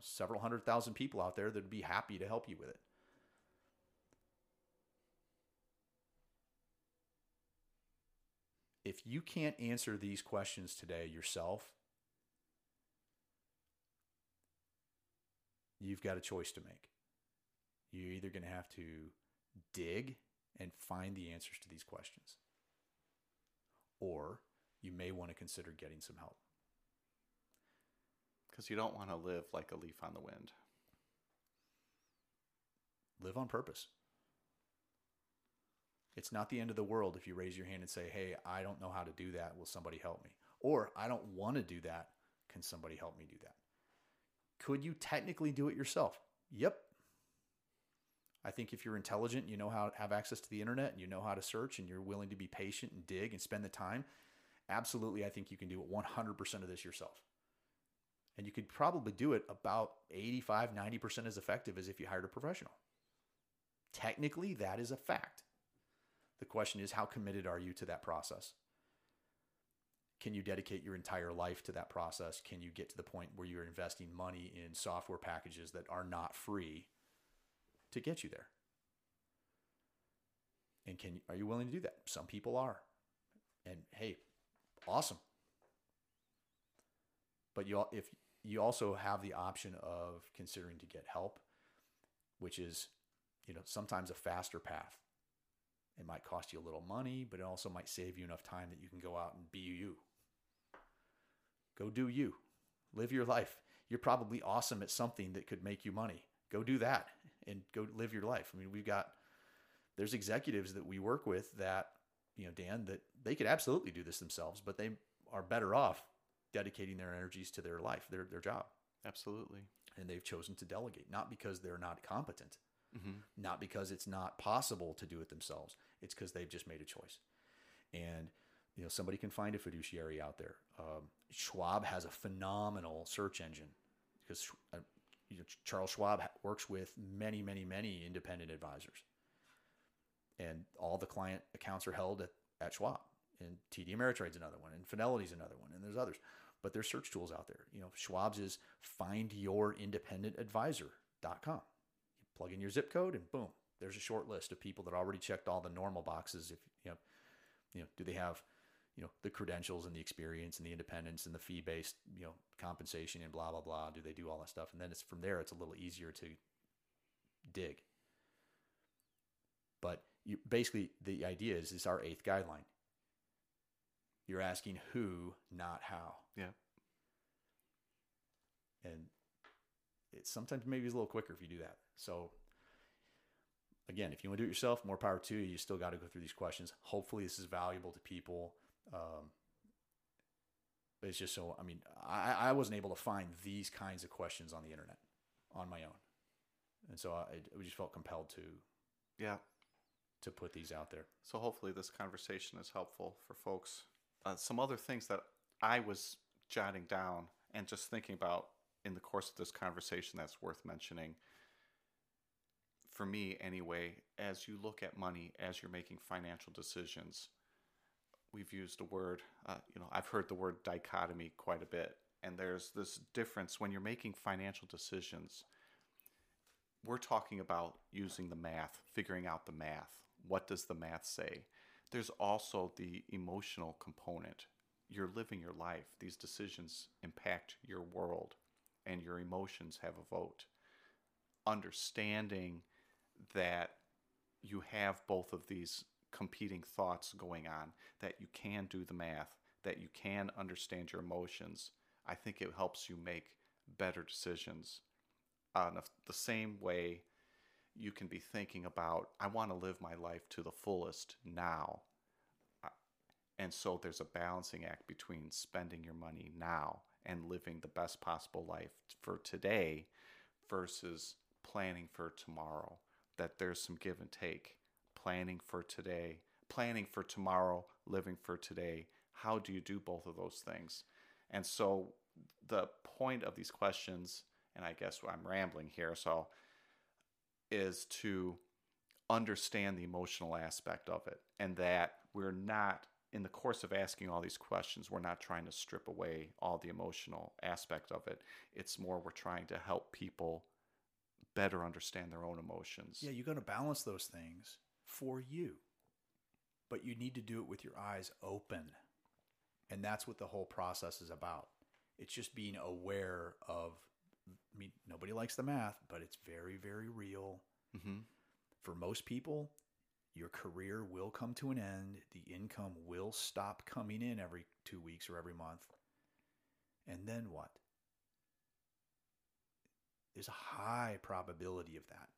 several 100,000 people out there that would be happy to help you with it. If you can't answer these questions today yourself, you've got a choice to make. You're either going to have to dig and find the answers to these questions, or you may want to consider getting some help. Because you don't want to live like a leaf on the wind. Live on purpose. It's not the end of the world if you raise your hand and say, hey, I don't know how to do that. Will somebody help me? Or I don't want to do that. Can somebody help me do that? Could you technically do it yourself? Yep. I think if you're intelligent, you know how to have access to the internet, and you know how to search, and you're willing to be patient and dig and spend the time, absolutely, I think you can do 100% of this yourself. And you could probably do it about 85, 90% as effective as if you hired a professional. Technically, that is a fact. The question is, how committed are you to that process? Can you dedicate your entire life to that process? Can you get to the point where you're investing money in software packages that are not free to get you there? And are you willing to do that? Some people are. And hey, awesome. But if you also have the option of considering to get help, which is, sometimes a faster path. It might cost you a little money, but it also might save you enough time that you can go out and be you. Go do you. Live your life. You're probably awesome at something that could make you money. Go do that and go live your life. I mean, there's executives that we work with that, Dan, that they could absolutely do this themselves, but they are better off dedicating their energies to their life, their job. Absolutely. And they've chosen to delegate, not because they're not competent, mm-hmm. not because it's not possible to do it themselves. It's because they've just made a choice. And, somebody can find a fiduciary out there. Schwab has a phenomenal search engine because Charles Schwab works with many, many, many independent advisors. And all the client accounts are held at Schwab. And TD Ameritrade's another one, and Fidelity's another one, and there's others. But there's search tools out there. Schwab's is findyourindependentadvisor.com. You plug in your zip code, and boom, there's a short list of people that already checked all the normal boxes. If do they have, the credentials and the experience and the independence and the fee-based, compensation and blah blah blah? Do they do all that stuff? And then it's from there, it's a little easier to dig. But basically, the idea is our 8th guideline. You're asking who, not how. Yeah. And it sometimes maybe is a little quicker if you do that. So again, if you want to do it yourself, more power to you. You still got to go through these questions. Hopefully this is valuable to people. It's just so, I wasn't able to find these kinds of questions on the internet on my own. And so I just felt compelled to. Yeah. To put these out there. So hopefully this conversation is helpful for folks. Some other things that I was jotting down and just thinking about in the course of this conversation that's worth mentioning, for me anyway, as you look at money, as you're making financial decisions, we've used a word, I've heard the word dichotomy quite a bit. And there's this difference when you're making financial decisions. We're talking about using the math, figuring out the math. What does the math say? There's also the emotional component. You're living your life. These decisions impact your world, and your emotions have a vote. Understanding that you have both of these competing thoughts going on, that you can do the math, that you can understand your emotions, I think it helps you make better decisions. The same way you can be thinking about, I want to live my life to the fullest now. And so there's a balancing act between spending your money now and living the best possible life for today versus planning for tomorrow. That there's some give and take. Planning for today, planning for tomorrow, living for today. How do you do both of those things? And so the point of these questions, and I guess I'm rambling here, so is to understand the emotional aspect of it, and that we're not, in the course of asking all these questions, we're not trying to strip away all the emotional aspect of it. It's more we're trying to help people better understand their own emotions. Yeah, you're going to balance those things for you, but you need to do it with your eyes open, and that's what the whole process is about. It's just being aware of, nobody likes the math, but it's very, very real. Mm-hmm. For most people, your career will come to an end. The income will stop coming in every 2 weeks or every month. And then what? There's a high probability of that.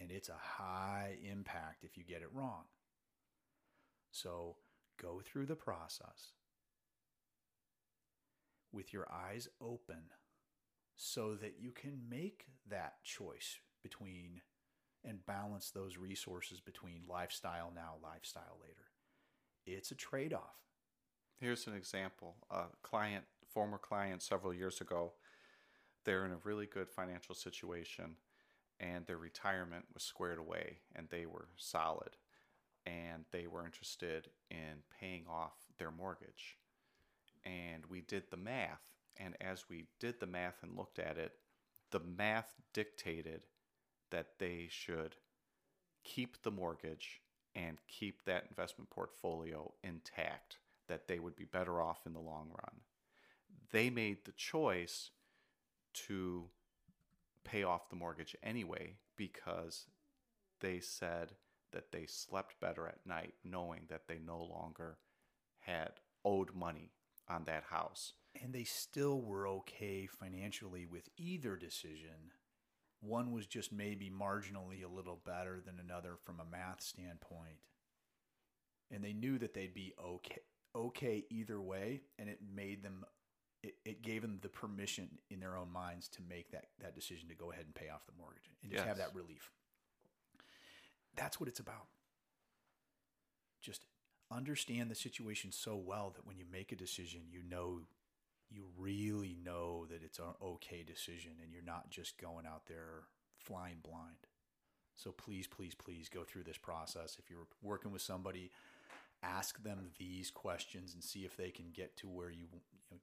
and it's a high impact if you get it wrong. So go through the process with your eyes open so that you can make that choice between and balance those resources between lifestyle now, lifestyle later. It's a trade-off. Here's an example. A client, former client several years ago, they're in a really good financial situation and their retirement was squared away and they were solid and they were interested in paying off their mortgage. And we did the math. And as we did the math and looked at it, the math dictated that they should keep the mortgage and keep that investment portfolio intact, that they would be better off in the long run. They made the choice to pay off the mortgage anyway because they said that they slept better at night knowing that they no longer had owed money on that house. And they still were okay financially with either decision. One was just maybe marginally a little better than another from a math standpoint. And they knew that they'd be okay either way, and it made them, it gave them the permission in their own minds to make that decision to go ahead and pay off the mortgage and just have that relief. That's what it's about. Just understand the situation so well that when you make a decision, you know, you really know that it's an okay decision and you're not just going out there flying blind. So please, please, please go through this process. If you're working with somebody, ask them these questions and see if they can get to where you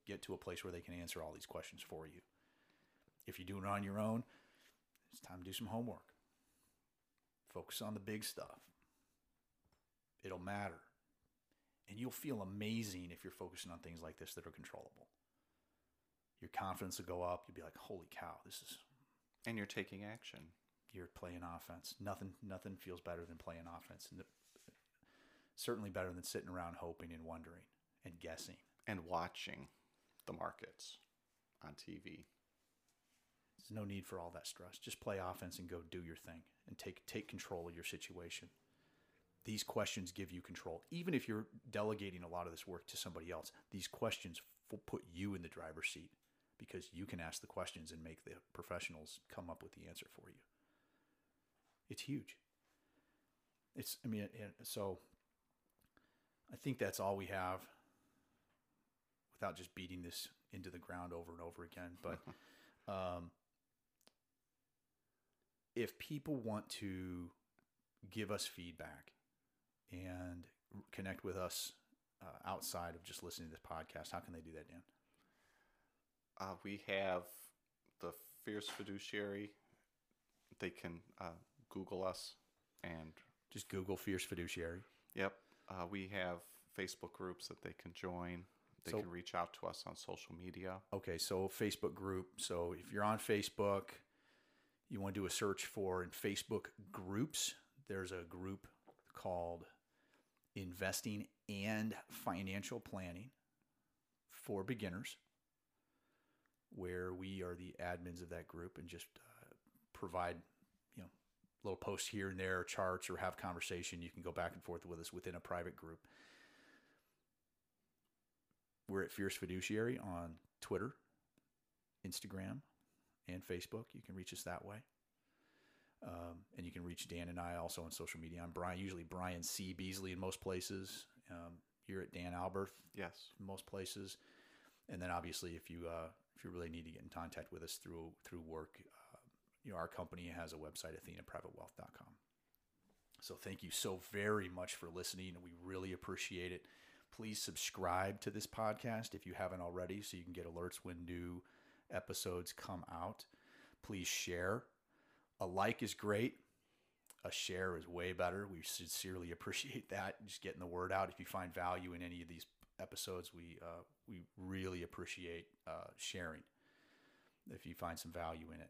get to a place where they can answer all these questions for you. If you're doing it on your own, it's time to do some homework. Focus on the big stuff. It'll matter. And you'll feel amazing if you're focusing on things like this that are controllable. Your confidence will go up. You'll be like, holy cow, this is... And you're taking action. You're playing offense. Nothing feels better than playing offense. And certainly better than sitting around hoping and wondering and guessing. And watching the markets on TV. There's no need for all that stress. Just play offense and go do your thing. And take control of your situation. These questions give you control. Even if you're delegating a lot of this work to somebody else, these questions will put you in the driver's seat because you can ask the questions and make the professionals come up with the answer for you. It's huge. So I think that's all we have without just beating this into the ground over and over again. But if people want to give us feedback and connect with us outside of just listening to this podcast, how can they do that, Dan? We have the Fierce Fiduciary. They can Google us and... Just Google Fierce Fiduciary. Yep. We have Facebook groups that they can join. They can reach out to us on social media. Okay, so Facebook group. So if you're on Facebook, you want to do a search for in Facebook groups. There's a group called Investing and Financial Planning for Beginners, where we are the admins of that group and just provide, little posts here and there, charts, or have conversation. You can go back and forth with us within a private group. We're at Fierce Fiduciary on Twitter, Instagram, and Facebook. You can reach us that way. And you can reach Dan and I also on social media. I'm Brian, usually Brian C. Beasley in most places. You're at Dan Albert. Yes. In most places. And then obviously if you really need to get in contact with us through work, our company has a website, athenaprivatewealth.com. So thank you so very much for listening, and we really appreciate it. Please subscribe to this podcast if you haven't already so you can get alerts when new episodes come out. Please share. A like is great. A share is way better. We sincerely appreciate that. Just getting the word out. If you find value in any of these episodes, we really appreciate sharing if you find some value in it.